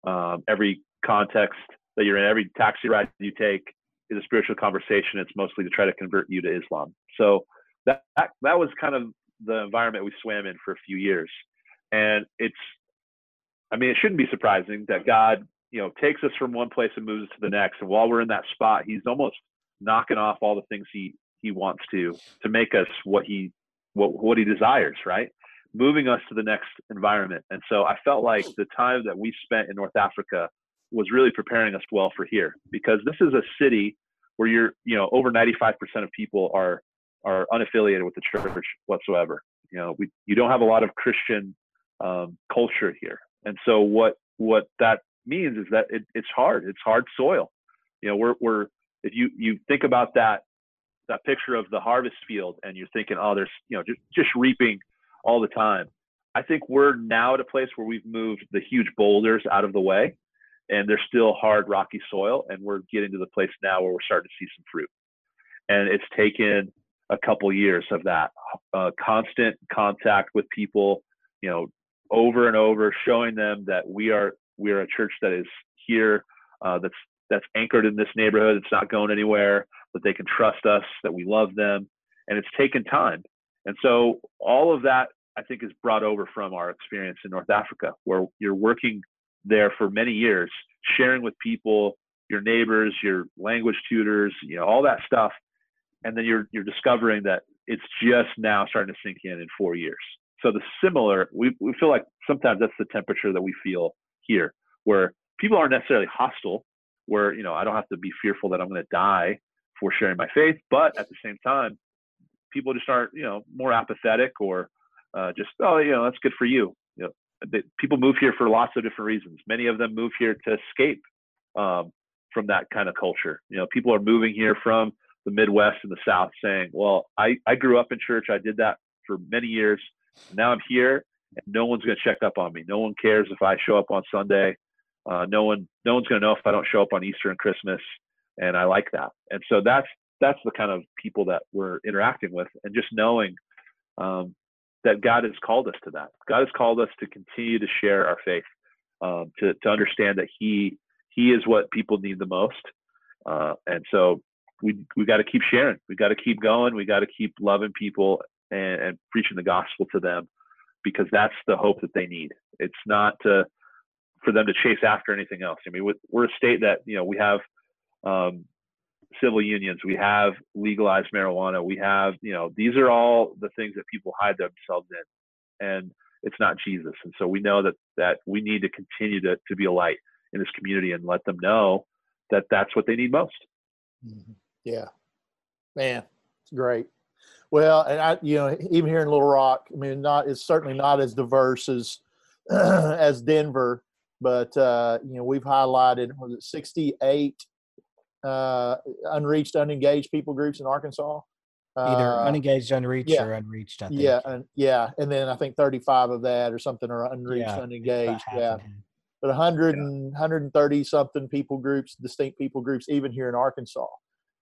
um, every context that you're in, every taxi ride you take is a spiritual conversation. It's mostly to try to convert you to Islam. So that, that, that was kind of the environment we swam in for a few years. And it's, I mean, it shouldn't be surprising that God, you know, takes us from one place and moves us to the next. And while we're in that spot, he's almost knocking off all the things he, he wants to, to make us what he, what, what he desires, right? Moving us to the next environment. And so I felt like the time that we spent in North Africa was really preparing us well for here, because this is a city where you're, you know, over ninety-five percent of people are, are unaffiliated with the church whatsoever. You know, we, you don't have a lot of Christian um, culture here. And so what, what that means is that it, it's hard, it's hard soil. You know, we're, we're, if you, you think about that, that picture of the harvest field and you're thinking, oh, there's, you know, just, just reaping all the time. I think we're now at a place where we've moved the huge boulders out of the way and they're still hard, rocky soil. And we're getting to the place now where we're starting to see some fruit. And it's taken a couple years of that uh, constant contact with people, you know, over and over, showing them that we are, we are a church that is here, uh, that's, that's anchored in this neighborhood. It's not going anywhere, that they can trust us, that we love them. And it's taken time. And so all of that, I think, is brought over from our experience in North Africa, where you're working there for many years, sharing with people, your neighbors, your language tutors, you know, all that stuff. And then you're, you're discovering that it's just now starting to sink in in four years. So the similar, we, we feel like sometimes that's the temperature that we feel here, where people aren't necessarily hostile, where, you know, I don't have to be fearful that I'm going to die for sharing my faith. But at the same time, people just aren't, you know, more apathetic or uh, just, oh, you know, that's good for you. You know, they, people move here for lots of different reasons. Many of them move here to escape um, from that kind of culture. You know, people are moving here from the Midwest and the South saying, well, I, I grew up in church. I did that for many years. Now I'm here and no one's going to check up on me. No one cares if I show up on Sunday. Uh, no one, no one's going to know if I don't show up on Easter and Christmas. And I like that. And so that's, that's the kind of people that we're interacting with, and just knowing um, that God has called us to that. God has called us to continue to share our faith, um, to, to understand that he, he is what people need the most. Uh, and so we we got to keep sharing. We got to keep going. We got to keep loving people and, and preaching the gospel to them, because that's the hope that they need. It's not to, for them to chase after anything else. I mean, with, we're a state that, you know, we have um, civil unions, we have legalized marijuana, we have, you know, these are all the things that people hide themselves in, and it's not Jesus. And so we know that, that we need to continue to, to be a light in this community and let them know that that's what they need most. Mm-hmm. Yeah, man, it's great. Well, and I, you know, even here in Little Rock, I mean, not, it's certainly not as diverse as, as Denver, but, uh, you know, we've highlighted, was it sixty-eight, uh, unreached, unengaged people groups in Arkansas. Either uh, unengaged, unreached, yeah. or unreached, I think. Yeah, uh, yeah. And then I think thirty-five of that or something are unreached, yeah, unengaged. Yeah. But one hundred yeah. and one hundred thirty-something people groups, distinct people groups, even here in Arkansas.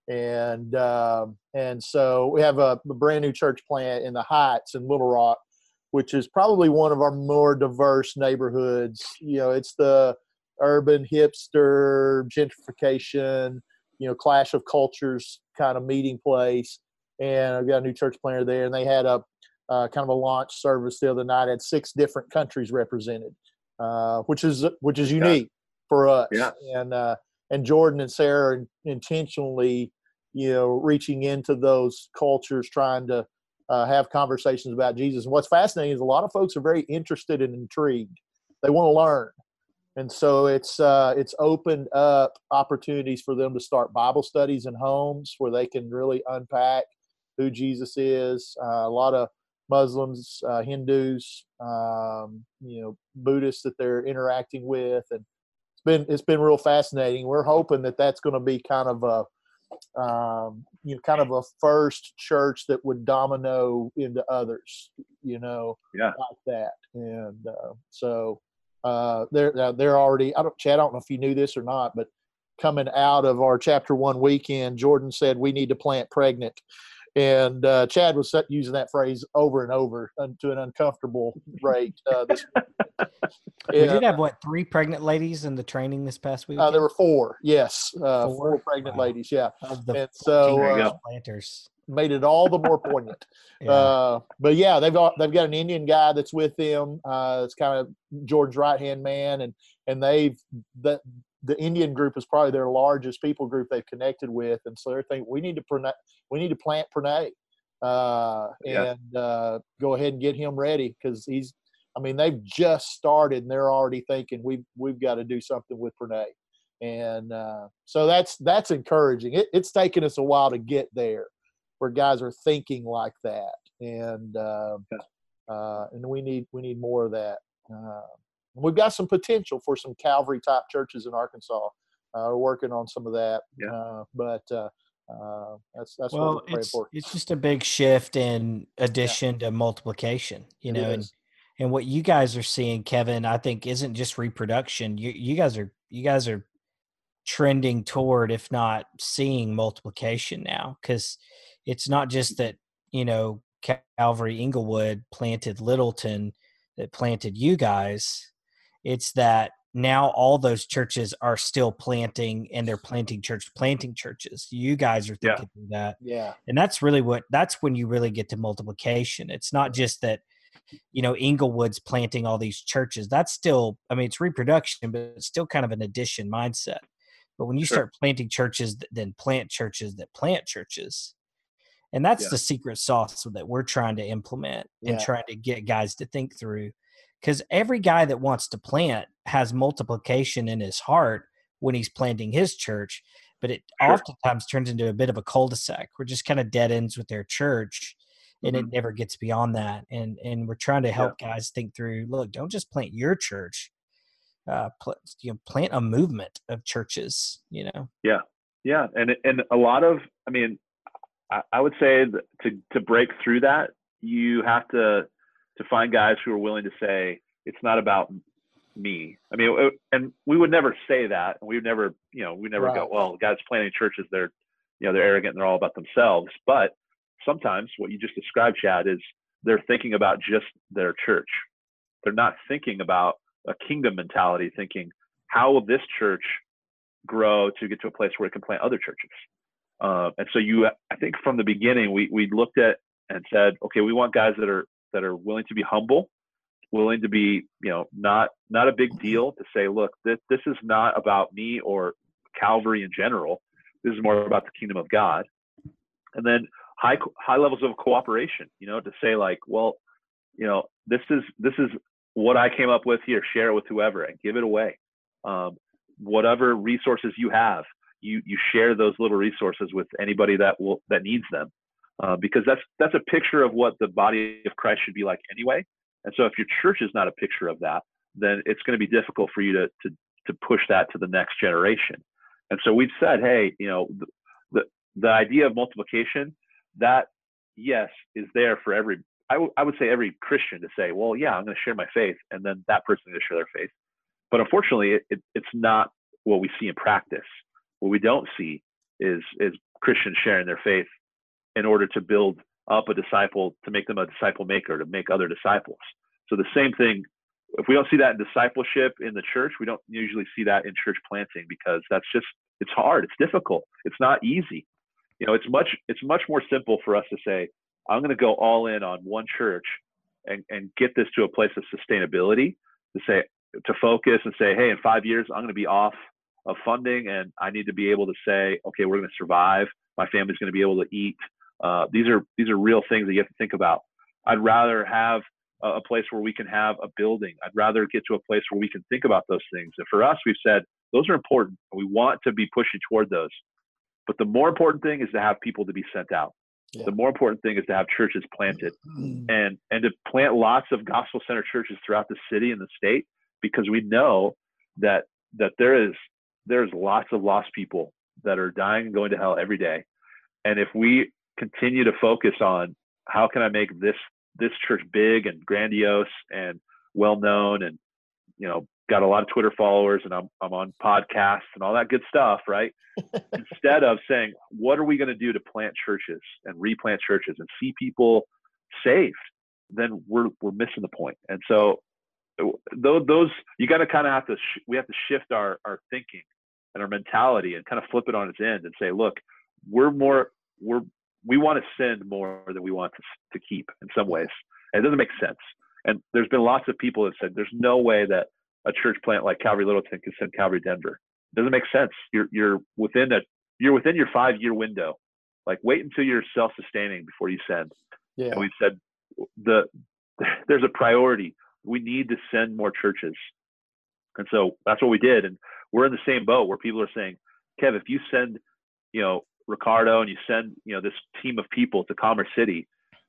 And um, and so we have a, a brand-new church plant in the Heights in Little Rock, which is probably one of our more diverse neighborhoods. You know, it's the urban hipster gentrification, you know, clash of cultures kind of meeting place. And I've got a new church planter there, and they had a uh, kind of a launch service the other night. Had six different countries represented, uh, which is which is unique yeah. for us. Yeah. And uh, and Jordan and Sarah are intentionally, you know, reaching into those cultures, trying to uh, have conversations about Jesus. And what's fascinating is a lot of folks are very interested and intrigued. They want to learn, and so it's uh, it's opened up opportunities for them to start Bible studies in homes where they can really unpack who Jesus is. Uh, a lot of Muslims, uh, Hindus, um, you know, Buddhists that they're interacting with, and it's been it's been real fascinating. We're hoping that that's going to be kind of a um, you know kind of a first church that would domino into others, you know, yeah. like that. And uh, so uh, they're they're already. I don't, Chad, I don't know if you knew this or not, but coming out of our chapter one weekend, Jordan said we need to plant pregnant. And uh, Chad was using that phrase over and over to an uncomfortable rate. Uh, this and, we did have, what, three pregnant ladies in the training this past week? Uh, there were four, yes. Uh, four? four pregnant wow. ladies, yeah. Of the and so uh, planters. Made it all the more poignant. yeah. Uh, but, yeah, they've got, they've got an Indian guy that's with them. Uh, it's kind of George's right-hand man. And, and they've the, – the Indian group is probably their largest people group they've connected with. And so they're thinking, we need to Pranay, we need to plant Pranay uh, yeah. and uh, go ahead and get him ready. Cause he's, I mean, they've just started and they're already thinking we've, we've got to do something with Pranay. And uh, so that's, that's encouraging. It, it's taken us a while to get there where guys are thinking like that. And, uh, yeah. uh, and we need, we need more of that. Uh, We've got some potential for some Calvary-type churches in Arkansas. Uh, we're working on some of that, yeah. uh, but uh, uh, that's that's well, what we're praying for. It's just a big shift in addition yeah. to multiplication, you know. And and what you guys are seeing, Kevin, I think isn't just reproduction. You you guys are you guys are trending toward, if not seeing, multiplication now, because it's not just that, you know, Calvary Englewood planted Littleton, that planted you guys. It's that now all those churches are still planting, and they're planting church, planting churches. You guys are thinking yeah. that. Yeah. And that's really what, that's when you really get to multiplication. It's not just that, you know, Englewood's planting all these churches. That's still, I mean, it's reproduction, but it's still kind of an addition mindset. But when you sure. start planting churches, that then plant churches that plant churches. And that's yeah. the secret sauce that we're trying to implement yeah. and trying to get guys to think through. Because every guy that wants to plant has multiplication in his heart when he's planting his church, but it sure. oftentimes turns into a bit of a cul-de-sac. We're just kind of dead ends with their church, and mm-hmm. it never gets beyond that. And and we're trying to help yeah. guys think through, look, don't just plant your church. Uh, pl- you know, plant a movement of churches, you know? Yeah, yeah. And, and a lot of, I mean, I, I would say that to, to break through that, you have to to find guys who are willing to say, it's not about me. I mean, and we would never say that. And we would never, you know, we never right. go, well, guys planting churches, they're, you know, they're arrogant and they're all about themselves. But sometimes what you just described, Chad, is they're thinking about just their church. They're not thinking about a kingdom mentality, thinking, how will this church grow to get to a place where it can plant other churches? Uh, and so you, I think from the beginning, we, we looked at and said, okay, we want guys that are, that are willing to be humble, willing to be, you know, not, not a big deal to say, look, this, this is not about me or Calvary in general. This is more about the kingdom of God. And then high, high levels of cooperation, you know, to say like, well, you know, this is, this is what I came up with here, share it with whoever and give it away. Um, whatever resources you have, you, you share those little resources with anybody that will, that needs them. Uh, because that's that's a picture of what the body of Christ should be like anyway. And so if your church is not a picture of that, then it's going to be difficult for you to to to push that to the next generation. And so we've said, hey, you know, the the, the idea of multiplication, that yes is there for every, I, w- I would say every Christian to say, well, yeah, I'm going to share my faith. And then that person is going to share their faith. But unfortunately, it, it, it's not what we see in practice. What we don't see is, is Christians sharing their faith in order to build up a disciple, to make them a disciple maker, to make other disciples. So the same thing, if we don't see that in discipleship in the church, we don't usually see that in church planting, because that's just, it's hard, it's difficult, it's not easy. You know, it's much, it's much more simple for us to say, I'm going to go all in on one church and, and get this to a place of sustainability, to say, to focus and say, hey, in five years, I'm going to be off of funding, and I need to be able to say, okay, we're going to survive. My family's going to be able to eat. Uh, these are, these are real things that you have to think about. I'd rather have a place where we can have a building. I'd rather get to a place where we can think about those things. And for us, we've said, those are important. We want to be pushing toward those. But the more important thing is to have people to be sent out. Yeah. The more important thing is to have churches planted, mm-hmm. and, and to plant lots of gospel-centered churches throughout the city and the state, because we know that, that there is, there's lots of lost people that are dying and going to hell every day. And if we continue to focus on how can I make this, this church big and grandiose and well-known, and, you know, got a lot of Twitter followers, and I'm, I'm on podcasts and all that good stuff, right? Instead of saying, what are we going to do to plant churches and replant churches and see people saved? Then we're, we're missing the point. And so those, those you got to kind of have to, sh- we have to shift our, our thinking and our mentality and kind of flip it on its end and say, look, we're more, we're, we want to send more than we want to, to keep in some ways. And it doesn't make sense. And there's been lots of people that said, there's no way that a church plant like Calvary Littleton can send Calvary Denver. It doesn't make sense. You're, you're within a, you're within your five year window. Like, wait until you're self-sustaining before you send. Yeah. And we've said the, there's a priority. We need to send more churches. And so that's what we did. And we're in the same boat where people are saying, Kev, if you send, you know, Ricardo, and you send, you know, this team of people to Commerce City,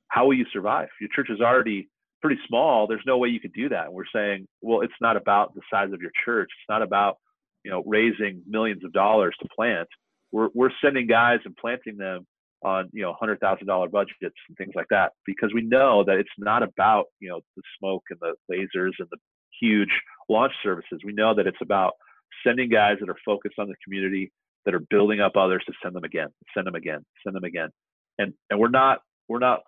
how will you survive? Your church is already pretty small. There's no way you could do that. And we're saying, well, it's not about the size of your church. It's not about, you know, raising millions of dollars to plant. We're, we're sending guys and planting them on, you know, one hundred thousand dollars budgets and things like that, because we know that it's not about, you know, the smoke and the lasers and the huge launch services. We know that it's about sending guys that are focused on the community, that are building up others to send them again, send them again, send them again. And and we're not, we're not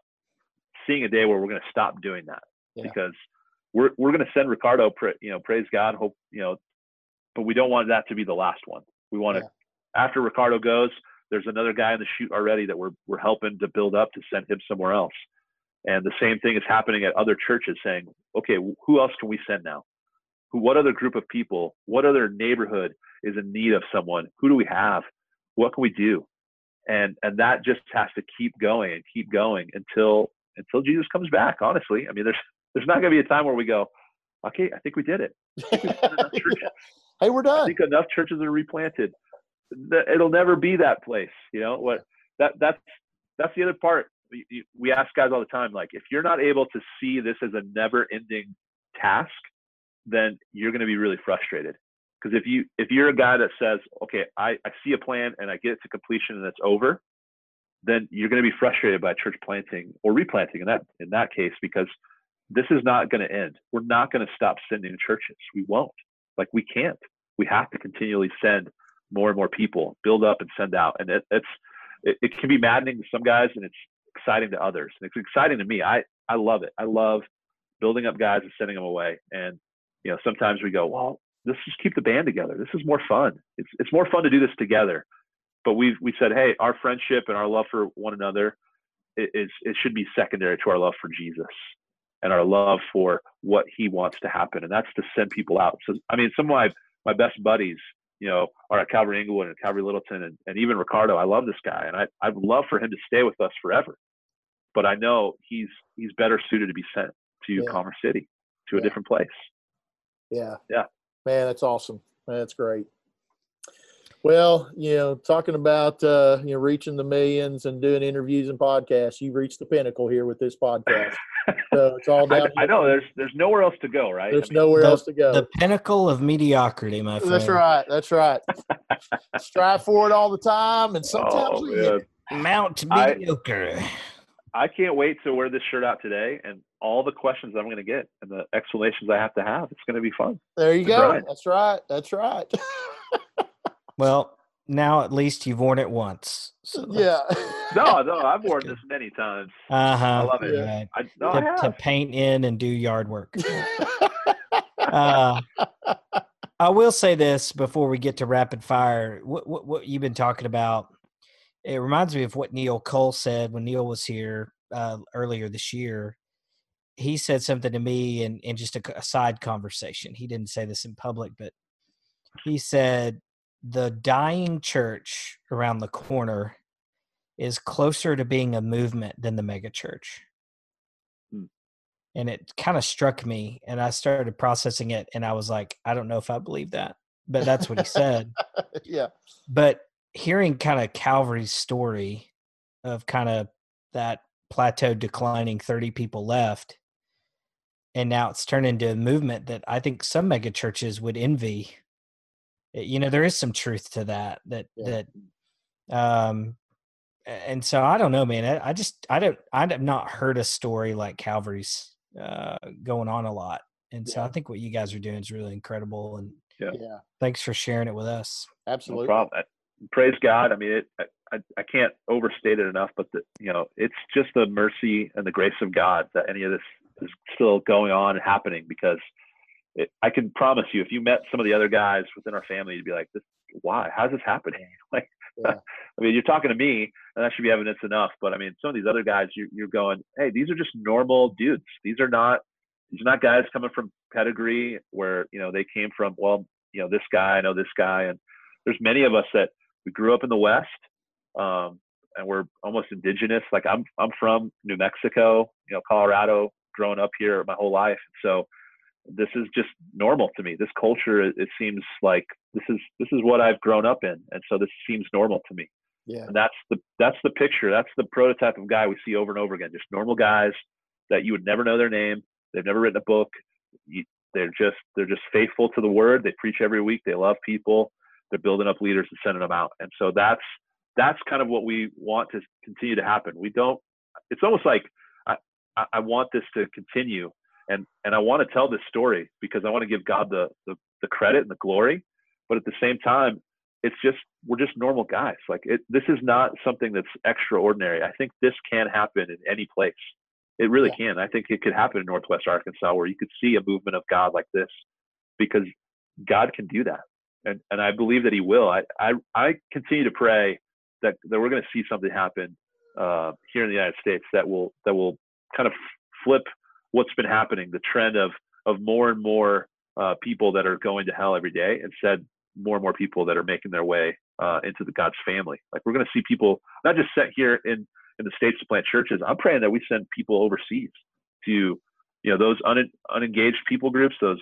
seeing a day where we're going to stop doing that, yeah. because we're, we're going to send Ricardo, you know, praise God, hope, you know, but we don't want that to be the last one. We want yeah. to, after Ricardo goes, there's another guy in the chute already that we're, we're helping to build up to send him somewhere else. And the same thing is happening at other churches saying, okay, who else can we send now? Who, what other group of people, what other neighborhood is in need of someone? Who do we have? What can we do? And and that just has to keep going and keep going until until Jesus comes back. Honestly, I mean, there's there's not going to be a time where we go, okay, I think we did it. I think we've done enough churches. Hey, we're done. I think enough churches are replanted. It'll never be that place. You know what? That that's that's the other part. We, we ask guys all the time, like, if you're not able to see this as a never-ending task, then you're going to be really frustrated. Because if you if you're a guy that says, okay, I, I see a plan and I get it to completion and it's over, then you're going to be frustrated by church planting or replanting in that in that case, because this is not going to end. We're not going to stop sending churches. We won't. Like, we can't. We have to continually send more and more people, build up and send out. And it, it's it, it can be maddening to some guys, and it's exciting to others. And it's exciting to me. I I love it. I love building up guys and sending them away. And you know, sometimes we go, well, let's just keep the band together. This is more fun. It's it's more fun to do this together. But we've we said, hey, our friendship and our love for one another is, is it should be secondary to our love for Jesus and our love for what he wants to happen. And that's to send people out. So, I mean, some of my, my best buddies, you know, are at Calvary Englewood and Calvary Littleton, and, and even Ricardo. I love this guy, and I, I'd love for him to stay with us forever. But I know he's he's better suited to be sent to yeah. Commerce City, to yeah. a different place. Yeah. Yeah. Man, that's awesome. That's great. Well, you know, talking about, uh, you know, reaching the millions and doing interviews and podcasts, you reached the pinnacle here with this podcast. So it's all down. I, I know there's, there's nowhere else to go, right? There's I mean, nowhere the, else to go. The pinnacle of mediocrity, my friend. That's right. That's right. Strive for it all the time. And sometimes oh, we get Mount Mediocre. I, I can't wait to wear this shirt out today and all the questions I'm going to get and the explanations I have to have. It's going to be fun. There you go. Grind. That's right. That's right. Well, now at least you've worn it once. So yeah. no, no, I've worn this many times. Uh-huh. I love it. Yeah. I, no, to, I have. to paint in and do yard work. uh, I will say this before we get to rapid fire. What, what, what you've been talking about, it reminds me of what Neil Cole said when Neil was here uh, earlier this year. He said something to me in, in just a, a side conversation. He didn't say this in public, but he said, the dying church around the corner is closer to being a movement than the mega church. Hmm. And it kind of struck me, and I started processing it, and I was like, I don't know if I believe that, but that's what he said. Yeah. But hearing kind of Calvary's story of kind of that plateau declining, thirty people left, and now it's turned into a movement that I think some mega churches would envy. You know, there is some truth to that, that, yeah. that, um, and so I don't know, man, I, I just, I don't, I've not heard a story like Calvary's, uh, going on a lot. And yeah. so I think what you guys are doing is really incredible. And yeah, yeah. thanks for sharing it with us. Absolutely. No problem. I, praise God. I mean, it, I, I can't overstate it enough, but the, you know, it's just the mercy and the grace of God that any of this is still going on and happening, because It, I can promise you, if you met some of the other guys within our family, you'd be like, "This, why? How's this happening?" Like, yeah. I mean, you're talking to me, and that should be evidence enough. But I mean, some of these other guys, you, you're going, "Hey, these are just normal dudes. These are not, these are not guys coming from pedigree where you know they came from. Well, you know, this guy, I know this guy." And there's many of us that we grew up in the West, um, and we're almost indigenous. Like I'm, I'm from New Mexico, you know, Colorado, growing up here my whole life, so. This is just normal to me. This culture, it seems like this is this is what I've grown up in, and so this seems normal to me. Yeah. And that's the that's the picture. That's the prototype of guy we see over and over again. Just normal guys that you would never know their name. They've never written a book. You, they're just they're just faithful to the word. They preach every week. They love people. They're building up leaders and sending them out. And so that's that's kind of what we want to continue to happen. We don't. It's almost like I I want this to continue. And and I want to tell this story because I want to give God the, the the credit and the glory, but at the same time, it's just we're just normal guys. Like it, this is not something that's extraordinary. I think this can happen in any place. It really yeah. can. I think it could happen in Northwest Arkansas where you could see a movement of God like this, because God can do that, and and I believe that He will. I I, I continue to pray that that we're going to see something happen uh, here in the United States that will that will kind of flip what's been happening, the trend of of more and more uh, people that are going to hell every day, instead more and more people that are making their way uh, into the God's family. Like we're going to see people not just set here in, in the States to plant churches. I'm praying that we send people overseas to, you know, those un, unengaged people groups, those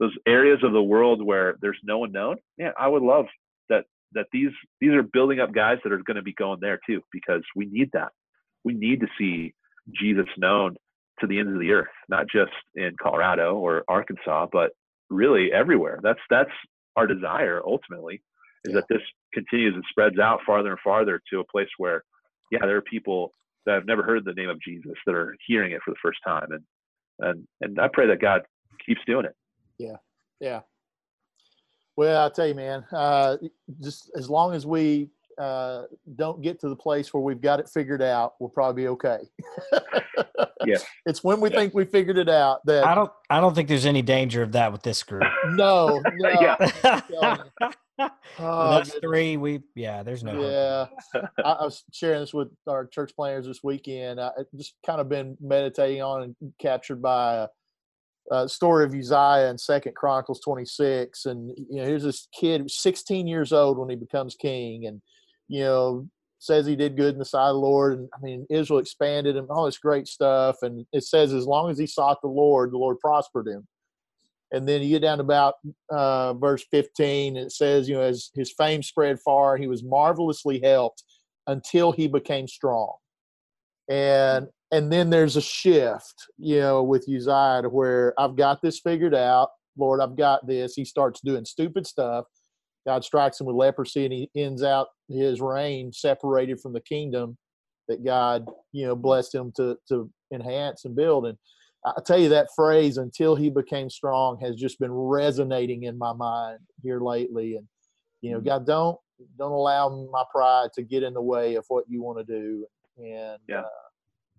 those areas of the world where there's no one known. Man, I would love that that these these are building up guys that are going to be going there too, because we need that. We need to see Jesus known to the ends of the earth, not just in Colorado or Arkansas, but really everywhere. That's that's our desire ultimately, is yeah. that this continues and spreads out farther and farther to a place where, yeah, there are people that have never heard the name of Jesus that are hearing it for the first time, and and and I pray that God keeps doing it. Yeah, yeah. Well, I tell you, man, uh, just as long as we uh, don't get to the place where we've got it figured out, we'll probably be okay. Yeah. It's when we yeah. think we figured it out that I don't I don't think there's any danger of that with this group. No, no. Yeah. Oh, that's three. We yeah, there's no Yeah. I, I was sharing this with our church planners this weekend. I just kind of been meditating on and captured by a, a story of Uzziah in Second Chronicles twenty-six, and you know, here's this kid sixteen years old when he becomes king, and you know, says he did good in the sight of the Lord. And I mean, Israel expanded and all this great stuff. And it says, as long as he sought the Lord, the Lord prospered him. And then you get down to about uh, verse fifteen, and it says, you know, as his fame spread far, he was marvelously helped until he became strong. And, and then there's a shift, you know, with Uzziah to where I've got this figured out, Lord, I've got this. He starts doing stupid stuff. God strikes him with leprosy, and he ends out his reign separated from the kingdom that God, you know, blessed him to to enhance and build. And I tell you, that phrase, until he became strong, has just been resonating in my mind here lately. And, you know, God, don't, don't allow my pride to get in the way of what you want to do. And, yeah.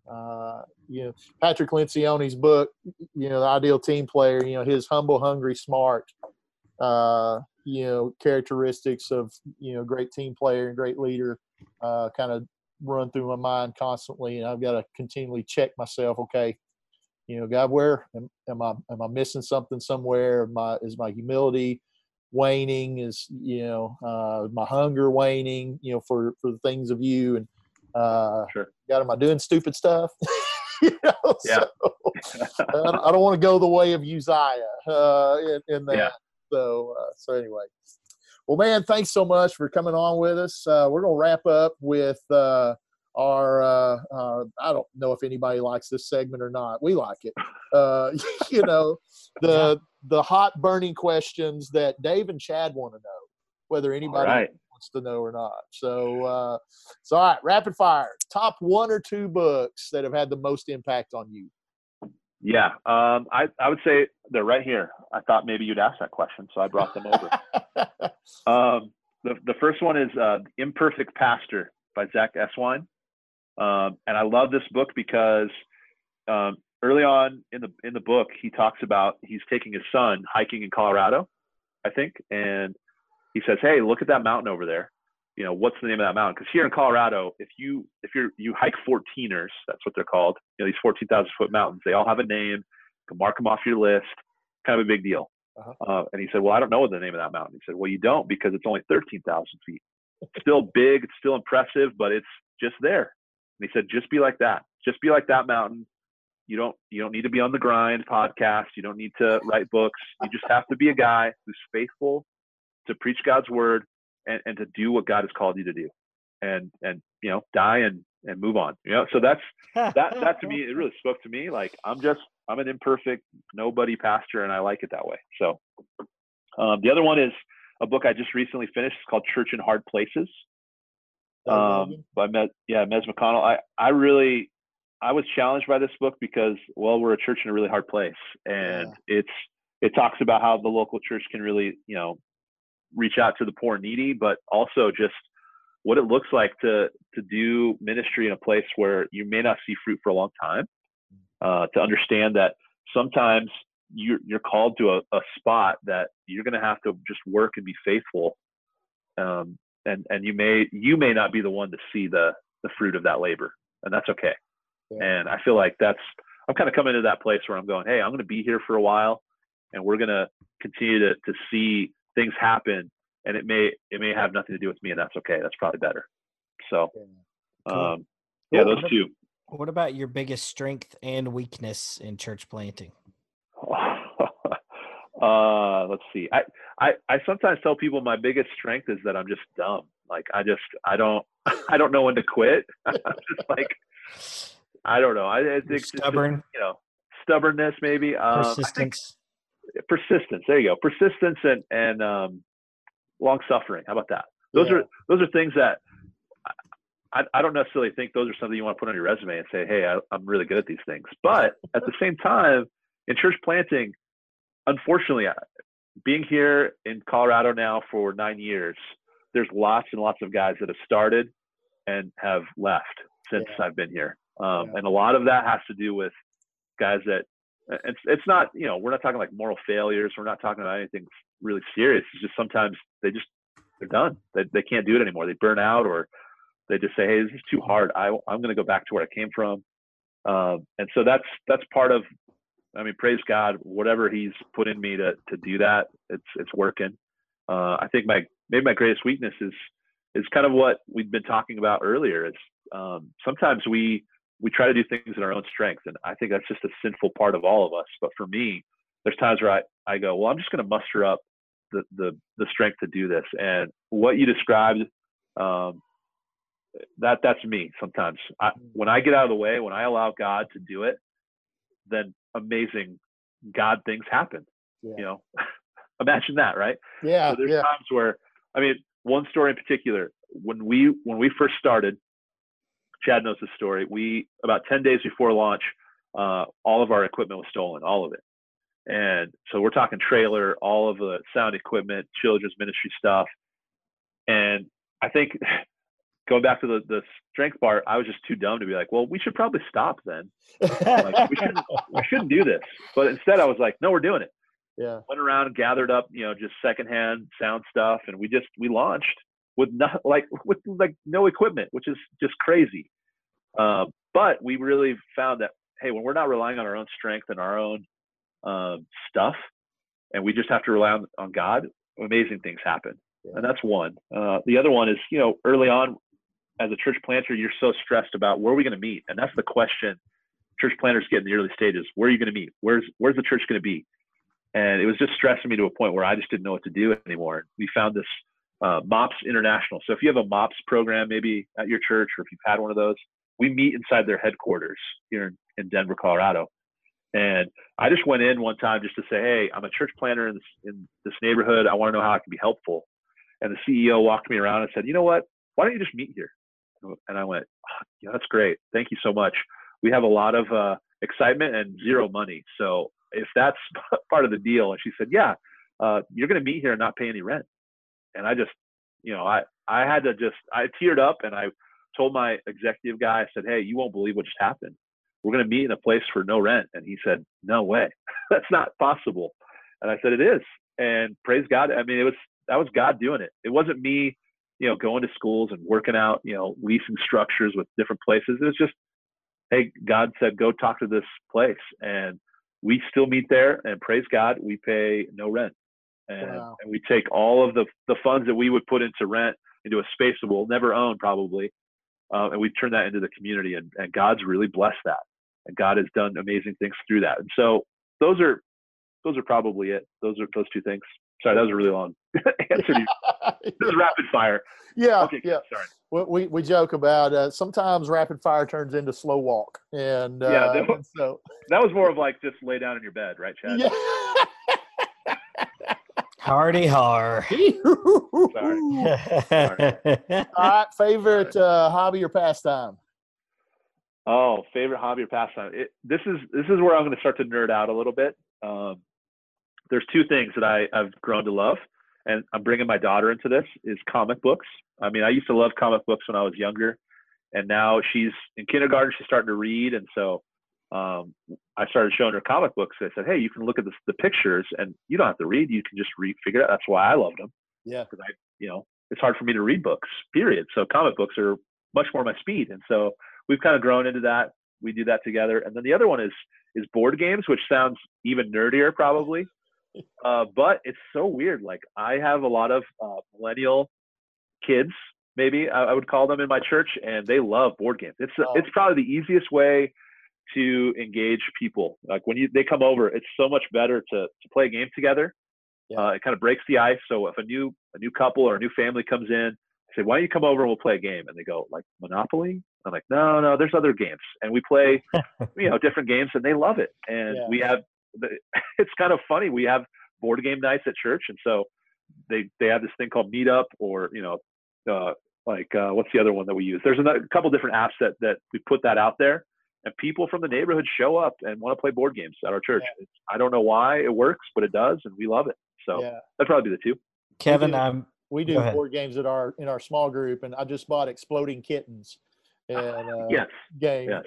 uh, uh, you know, Patrick Lencioni's book, you know, The Ideal Team Player, you know, his humble, hungry, smart, uh, you know, characteristics of, you know, great team player and great leader, uh, kind of run through my mind constantly. And I've got to continually check myself. Okay. You know, God, where am, am I? Am I missing something somewhere? Am I, is my humility waning? Is you know, uh, my hunger waning? You know, for for the things of you. And uh, sure. God, am I doing stupid stuff? you know, yeah. So, I, I don't want to go the way of Uzziah uh, in, in that. Yeah. So, uh, so anyway, well, man, thanks so much for coming on with us. Uh, we're gonna wrap up with. Uh, Our, uh, uh, I don't know if anybody likes this segment or not. We like it. Uh, you know, the the hot burning questions that Dave and Chad want to know, whether anybody right. wants to know or not. So, uh, so all right, rapid fire. Top one or two books that have had the most impact on you. Yeah, um, I I would say they're right here. I thought maybe you'd ask that question, so I brought them over. um, the the first one is uh, "Imperfect Pastor" by Zach Eswine. Um, and I love this book because um, early on in the in the book, he talks about he's taking his son hiking in Colorado, I think. And he says, hey, look at that mountain over there. You know, what's the name of that mountain? Because here in Colorado, if you if you're, you hike fourteeners, that's what they're called, you know, these fourteen thousand foot mountains, they all have a name. You can mark them off your list. Kind of a big deal. Uh-huh. Uh, and he said, well, I don't know what the name of that mountain. He said, well, you don't, because it's only thirteen thousand feet. Still big. It's still impressive, but it's just there. And he said, just be like that. Just be like that mountain. You don't, you don't need to be on the grind podcast. You don't need to write books. You just have to be a guy who's faithful to preach God's word and, and to do what God has called you to do, and, and, you know, die and, and move on, you know? So that's, that, that to me, it really spoke to me. Like, I'm just, I'm an imperfect nobody pastor, and I like it that way. So um, the other one is a book I just recently finished. It's called Church in Hard Places. Um, by Mez, yeah, Mez McConnell. I, I really, I was challenged by this book because, well, we're a church in a really hard place, and yeah. it's, it talks about how the local church can really, you know, reach out to the poor and needy, but also just what it looks like to, to do ministry in a place where you may not see fruit for a long time, uh, to understand that sometimes you're, you're called to a, a spot that you're going to have to just work and be faithful. Um, And and you may you may not be the one to see the the fruit of that labor, and that's okay. Yeah. And I feel like that's I'm kind of coming to that place where I'm going, hey, I'm going to be here for a while, and we're going to continue to to see things happen, and it may it may have nothing to do with me, and that's okay. That's probably better. So, um, yeah, those two. What about your biggest strength and weakness in church planting? Uh, let's see. I, I, I sometimes tell people my biggest strength is that I'm just dumb. Like, I just, I don't, I don't know when to quit. I'm just like, I don't know. I, I think stubborn, just, you know, stubbornness, maybe, um, persistence, I think, persistence. There you go. Persistence and, and, um, long suffering. How about that? Those yeah. are, those are things that I, I don't necessarily think those are something you want to put on your resume and say, hey, I, I'm really good at these things. But at the same time, in church planting, unfortunately, being here in Colorado now for nine years, there's lots and lots of guys that have started and have left since yeah. I've been here. Um, yeah. And a lot of that has to do with guys that it's, it's not, you know, we're not talking like moral failures. We're not talking about anything really serious. It's just sometimes they just, they're done. They, they can't do it anymore. They burn out, or they just say, hey, this is too hard. I, I'm going to go back to where I came from. Um, and so that's, that's part of, I mean, praise God, whatever he's put in me to, to do that, it's, it's working. Uh, I think my, maybe my greatest weakness is, is kind of what we've been talking about earlier. It's um, sometimes we, we try to do things in our own strength. And I think that's just a sinful part of all of us. But for me, there's times where I, I go, well, I'm just going to muster up the, the, the strength to do this. And what you described, um, that that's me sometimes. I, when I get out of the way, when I allow God to do it, then amazing God things happen, yeah. you know, imagine that. Right. Yeah. So there's yeah. times where, I mean, one story in particular, when we, when we first started Chad knows the story. We, about ten days before launch, uh, all of our equipment was stolen, all of it. And so we're talking trailer, all of the sound equipment, children's ministry stuff. And I think going back to the, the strength part, I was just too dumb to be like, well, we should probably stop then. Like, we, shouldn't, we shouldn't do this. But instead I was like, no, we're doing it. Yeah. Went around and gathered up, you know, just secondhand sound stuff. And we just, we launched with not like, with like no equipment, which is just crazy. Um, but we really found that, hey, when we're not relying on our own strength and our own um, stuff, and we just have to rely on, on God, amazing things happen. Yeah. And that's one. Uh, the other one is, you know, early on as a church planter, you're so stressed about where are we going to meet? And that's the question church planters get in the early stages. Where are you going to meet? Where's, where's the church going to be? And it was just stressing me to a point where I just didn't know what to do anymore. We found this uh, MOPS International. So if you have a MOPS program, maybe at your church, or if you've had one of those, we meet inside their headquarters here in, in Denver, Colorado. And I just went in one time just to say, hey, I'm a church planter in this, in this neighborhood. I want to know how I can be helpful. And the C E O walked me around and said, you know what? Why don't you just meet here? And I went, oh, yeah, that's great. Thank you so much. We have a lot of uh, excitement and zero money. So if that's part of the deal. And she said, yeah, uh, you're going to meet here and not pay any rent. And I just, you know, I, I had to just, I teared up and I told my executive guy, I said, hey, you won't believe what just happened. We're going to meet in a place for no rent. And he said, no way. That's not possible. And I said, it is. And praise God. I mean, it was, that was God doing it. It wasn't me, you know, going to schools and working out, you know, leasing structures with different places. It was just, hey, God said, go talk to this place. And we still meet there, and praise God, we pay no rent. And, wow. and we take all of the, the funds that we would put into rent into a space that we'll never own probably. Uh, and we've turned that into the community, and, and God's really blessed that. And God has done amazing things through that. And so those are, those are probably it. Those are those two things. Sorry, that was a really long answer to you. This is rapid fire. Yeah, okay, yeah. Sorry. We, we, we joke about uh, sometimes rapid fire turns into slow walk. And, uh, yeah, that was, and so that was more of like just lay down in your bed, right, Chad? Yeah. Hardy har. Sorry. Sorry. All right, favorite uh, hobby or pastime? Oh, favorite hobby or pastime. It, this is this is where I'm going to start to nerd out a little bit. Um, there's two things that I, I've grown to love, and I'm bringing my daughter into this, is comic books. I mean, I used to love comic books when I was younger, and now she's in kindergarten, she's starting to read. And so um, I started showing her comic books. I said, hey, you can look at this, the pictures, and you don't have to read. You can just read, figure it out. That's why I loved them. Yeah. Because I, you know, it's hard for me to read books, period. So comic books are much more my speed. And so we've kind of grown into that. We do that together. And then the other one is, is board games, which sounds even nerdier probably. Uh, but it's so weird. Like I have a lot of uh, millennial kids, maybe I, I would call them, in my church, and they love board games. It's oh. it's probably the easiest way to engage people. Like when you they come over, it's so much better to to play a game together. Yeah. Uh, it kind of breaks the ice. So if a new a new couple or a new family comes in, I say, why don't you come over and we'll play a game? And they go, like Monopoly? I'm like, no, no, there's other games, and we play you know different games, and they love it. And yeah. we have. It's kind of funny. We have board game nights at church, and so they they have this thing called Meetup, or you know, uh, like uh, what's the other one that we use? There's another, a couple different apps that that we put that out there, and people from the neighborhood show up and want to play board games at our church. Yeah. It's, I don't know why it works, but it does, and we love it. So yeah. that'd probably be the two. Kevin, we do, I'm, we do board games at our in our small group, and I just bought Exploding Kittens. And, uh, yes. Game. Yes.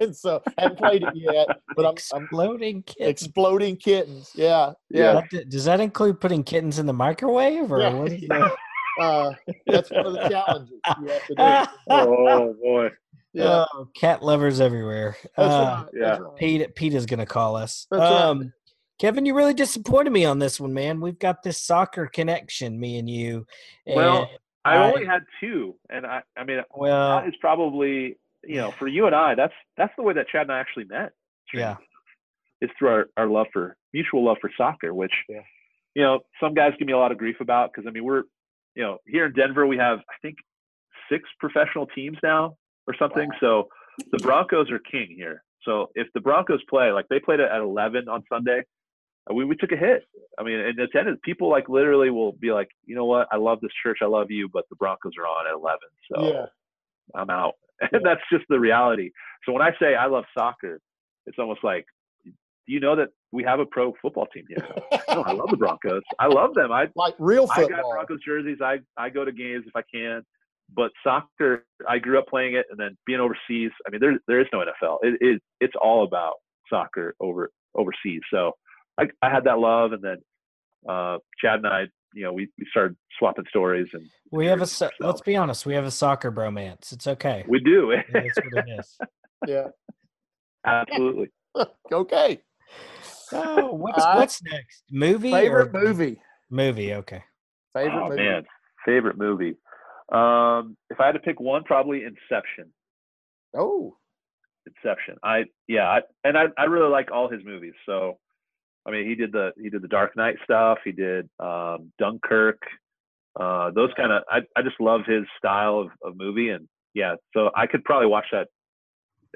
And so I haven't played it yet, but I'm exploding I'm, kittens. Exploding kittens. Yeah, yeah. yeah. Does that include putting kittens in the microwave, or yeah. what? Is that? Uh, that's one of the challenges you have to do. Oh boy. Yeah. Oh, cat lovers everywhere. That's uh, right. Yeah. Pete, Pete is gonna call us. That's um, right. Kevin, you really disappointed me on this one, man. We've got this soccer connection, me and you. And well. I only had two, and I, I mean, well, that is probably, you know, for you and I, that's that's the way that Chad and I actually met. Yeah, it's through our, our love for mutual love for soccer, which, yeah. you know, some guys give me a lot of grief about, because I mean, we're, you know, here in Denver we have I think six professional teams now or something. Wow. So the Broncos are king here. So if the Broncos play, like they played at eleven on Sunday. We we took a hit. I mean, in attendance, people like literally will be like, you know what? I love this church. I love you, but the Broncos are on at eleven, so yeah. I'm out. And that's just the reality. So when I say I love soccer, it's almost like, do you know that we have a pro football team here? No, I love the Broncos. I love them. I like real football. I got Broncos jerseys. I, I go to games if I can. But soccer, I grew up playing it, and then being overseas, I mean, there there is no N F L. It is it's all about soccer over overseas. So I, I had that love, and then uh, Chad and I, you know, we, we started swapping stories. And we have a so. Let's be honest, we have a soccer bromance. It's okay. We do. Yeah, that's what it is. Yeah, absolutely. Okay. So what's uh, what's next? Movie. Favorite or movie. Movie. Okay. Favorite oh, movie. Man. Favorite movie. Um, if I had to pick one, probably Inception. Oh, Inception. I, yeah. I, and I, I really like all his movies. So, I mean, he did the, he did the Dark Knight stuff. He did, um, Dunkirk, uh, those kind of, I, I just love his style of, of movie. And yeah, so I could probably watch that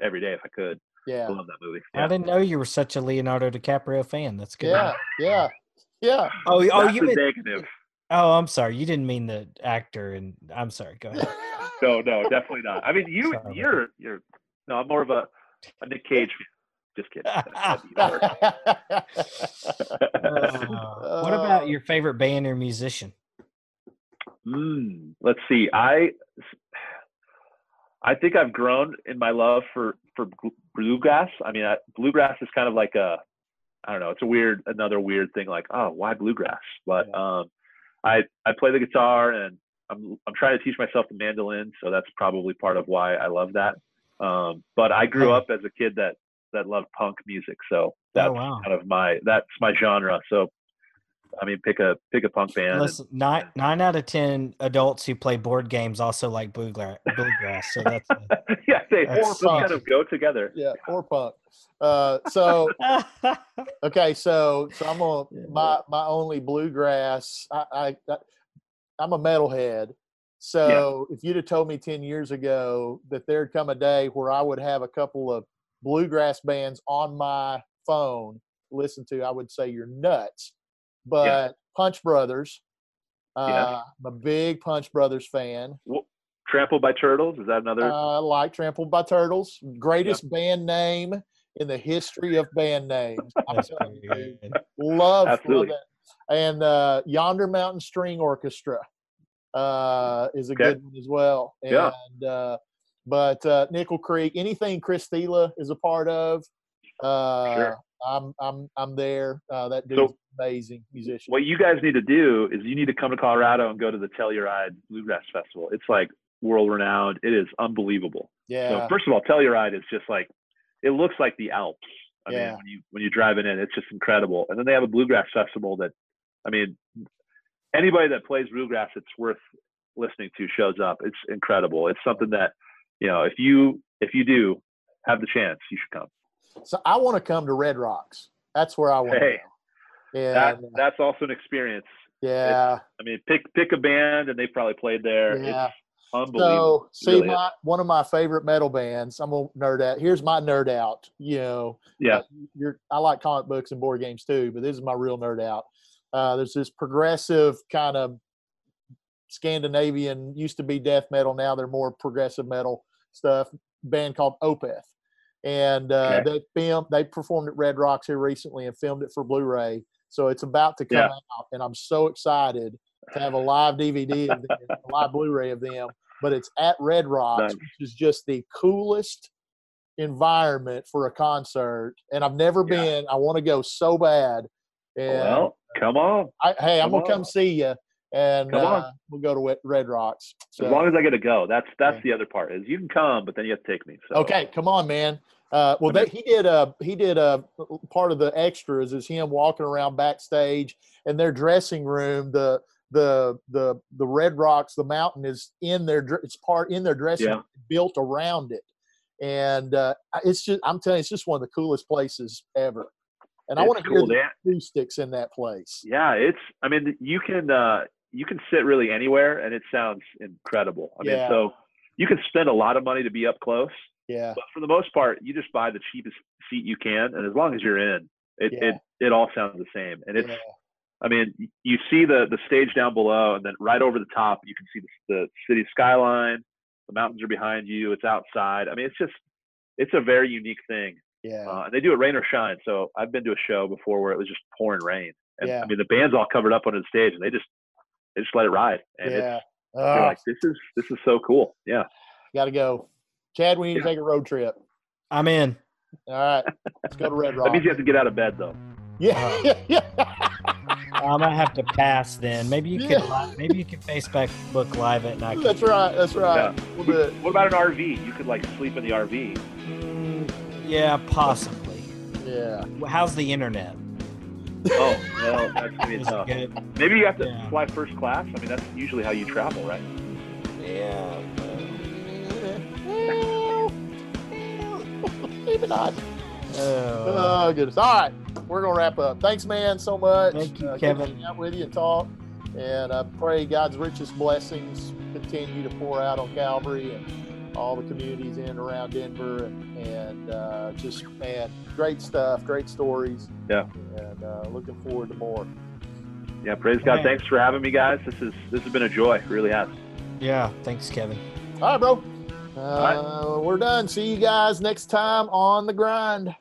every day if I could. Yeah. I love that movie. Yeah. I didn't know you were such a Leonardo DiCaprio fan. That's good. Yeah. Yeah. Yeah. Oh, oh, That's you mean negative. Oh, I'm sorry. You didn't mean the actor, and I'm sorry. Go ahead. No, no, definitely not. I mean, you, sorry. you're, you're. No, I'm more of a, a Nick Cage. Just kidding. uh, what about your favorite band or musician? Mm, let's see. I, I think I've grown in my love for for bluegrass. I mean, I, bluegrass is kind of like a, I don't know. It's a weird, another weird thing. Like, oh, why bluegrass? But yeah. um. I, I play the guitar, and I'm I'm trying to teach myself the mandolin, so that's probably part of why I love that. Um, but I grew up as a kid that that loved punk music, so that's oh, wow. kind of my that's my genre. So, I mean, pick a pick a punk band. Listen, and, nine nine out of ten adults who play board games also like bluegrass. bluegrass so that's a, yeah, they that's or kind of go together. Yeah, or punk. Uh, so okay, so so I'm gonna my my only bluegrass. I, I, I I'm a metalhead, so yeah. If you'd have told me ten years ago that there'd come a day where I would have a couple of bluegrass bands on my phone to listen to, I would say you're nuts. But yeah. Punch Brothers, uh, yeah. I'm a big Punch Brothers fan. Well, Trampled by Turtles, is that another? I uh, like Trampled by Turtles. Greatest yeah. band name in the history of band names. I'm telling you, love, Absolutely. love that. And uh, Yonder Mountain String Orchestra uh, is a okay. good one as well. And, yeah. Uh, but uh, Nickel Creek, anything Chris Thiele is a part of, uh, sure. I'm I'm I'm there. Uh, that dude's so, amazing musician. What you guys need to do is you need to come to Colorado and go to the Telluride Bluegrass Festival. It's like world renowned. It is unbelievable. Yeah. So first of all, Telluride is just like, it looks like the Alps. I yeah. mean, when you when you're driving in, it's just incredible. And then they have a bluegrass festival that, I mean, anybody that plays bluegrass, it's worth listening to. Shows up. It's incredible. It's something that, you know, if you if you do have the chance, you should come. So I want to come to Red Rocks. That's where I want hey, to go. Yeah, that, that's also an experience. Yeah. It's, I mean, pick pick a band, and they probably played there. Yeah. It's unbelievable. So, see, really my, one of my favorite metal bands, I'm going to nerd out. Here's my nerd out. You know, yeah. You're, I like comic books and board games too, but this is my real nerd out. Uh, there's this progressive kind of Scandinavian, used to be death metal, now they're more progressive metal stuff, band called Opeth. And uh, okay. they filmed, they performed at Red Rocks here recently and filmed it for Blu-ray. So it's about to come yeah. out, and I'm so excited to have a live D V D, of them, a live Blu-ray of them. But it's at Red Rocks, nice. Which is just the coolest environment for a concert. And I've never yeah. been. I want to go so bad. And, well, come on. I, hey, come I'm gonna on. come see you, and come on. Uh, we'll go to Red Rocks. So. As long as I get to go, that's that's yeah. the other part is you can come, but then you have to take me. So. Okay, come on, man. Uh, well, they, he did a he did a part of the extras is him walking around backstage in their dressing room. The the the the Red Rocks, the mountain is in their it's part in their dressing yeah. room, built around it, and uh, it's just I'm telling you, it's just one of the coolest places ever. And it's I want to cool, hear the acoustics in that place. Yeah, it's I mean you can uh, you can sit really anywhere, and it sounds incredible. I yeah. mean, so you can spend a lot of money to be up close. Yeah. But for the most part, you just buy the cheapest seat you can, and as long as you're in, it yeah. it, it all sounds the same. And it's, yeah. I mean, you see the the stage down below, and then right over the top, you can see the, the city skyline. The mountains are behind you. It's outside. I mean, it's just, it's a very unique thing. Yeah. Uh, and they do it rain or shine. So I've been to a show before where it was just pouring rain. And yeah. I mean, the band's all covered up on the stage and they just, they just let it ride. And yeah. it's, oh. you're like, this is, this is so cool. Yeah. Got to go. Chad, we need yeah. to take a road trip. I'm in. All right. Let's go to Red Rocks. That means you have to get out of bed though. Yeah. Yeah. I'm gonna have to pass then. Maybe you yeah. could maybe you could Facebook Live at night. That's right. That's right. Yeah. We'll do it. What about an R V? You could like sleep in the R V. Mm, yeah, possibly. Yeah. How's the internet? Oh, well, that's gonna be tough. Good. Maybe you have to yeah. fly first class. I mean, that's usually how you travel, right? Yeah. Well, maybe not. Oh. oh goodness! All right, we're gonna wrap up. Thanks, man, so much. Thank you, uh, Kevin. Good to out with you and talk, and I pray God's richest blessings continue to pour out on Calvary and all the communities in and around Denver. And, and uh, just man, great stuff, great stories. Yeah. And uh, looking forward to more. Yeah, praise God. Man. Thanks for having me, guys. This is this has been a joy. It really has. Yeah. Thanks, Kevin. All right, bro. Uh, all right. We're done. See you guys next time on The Grind.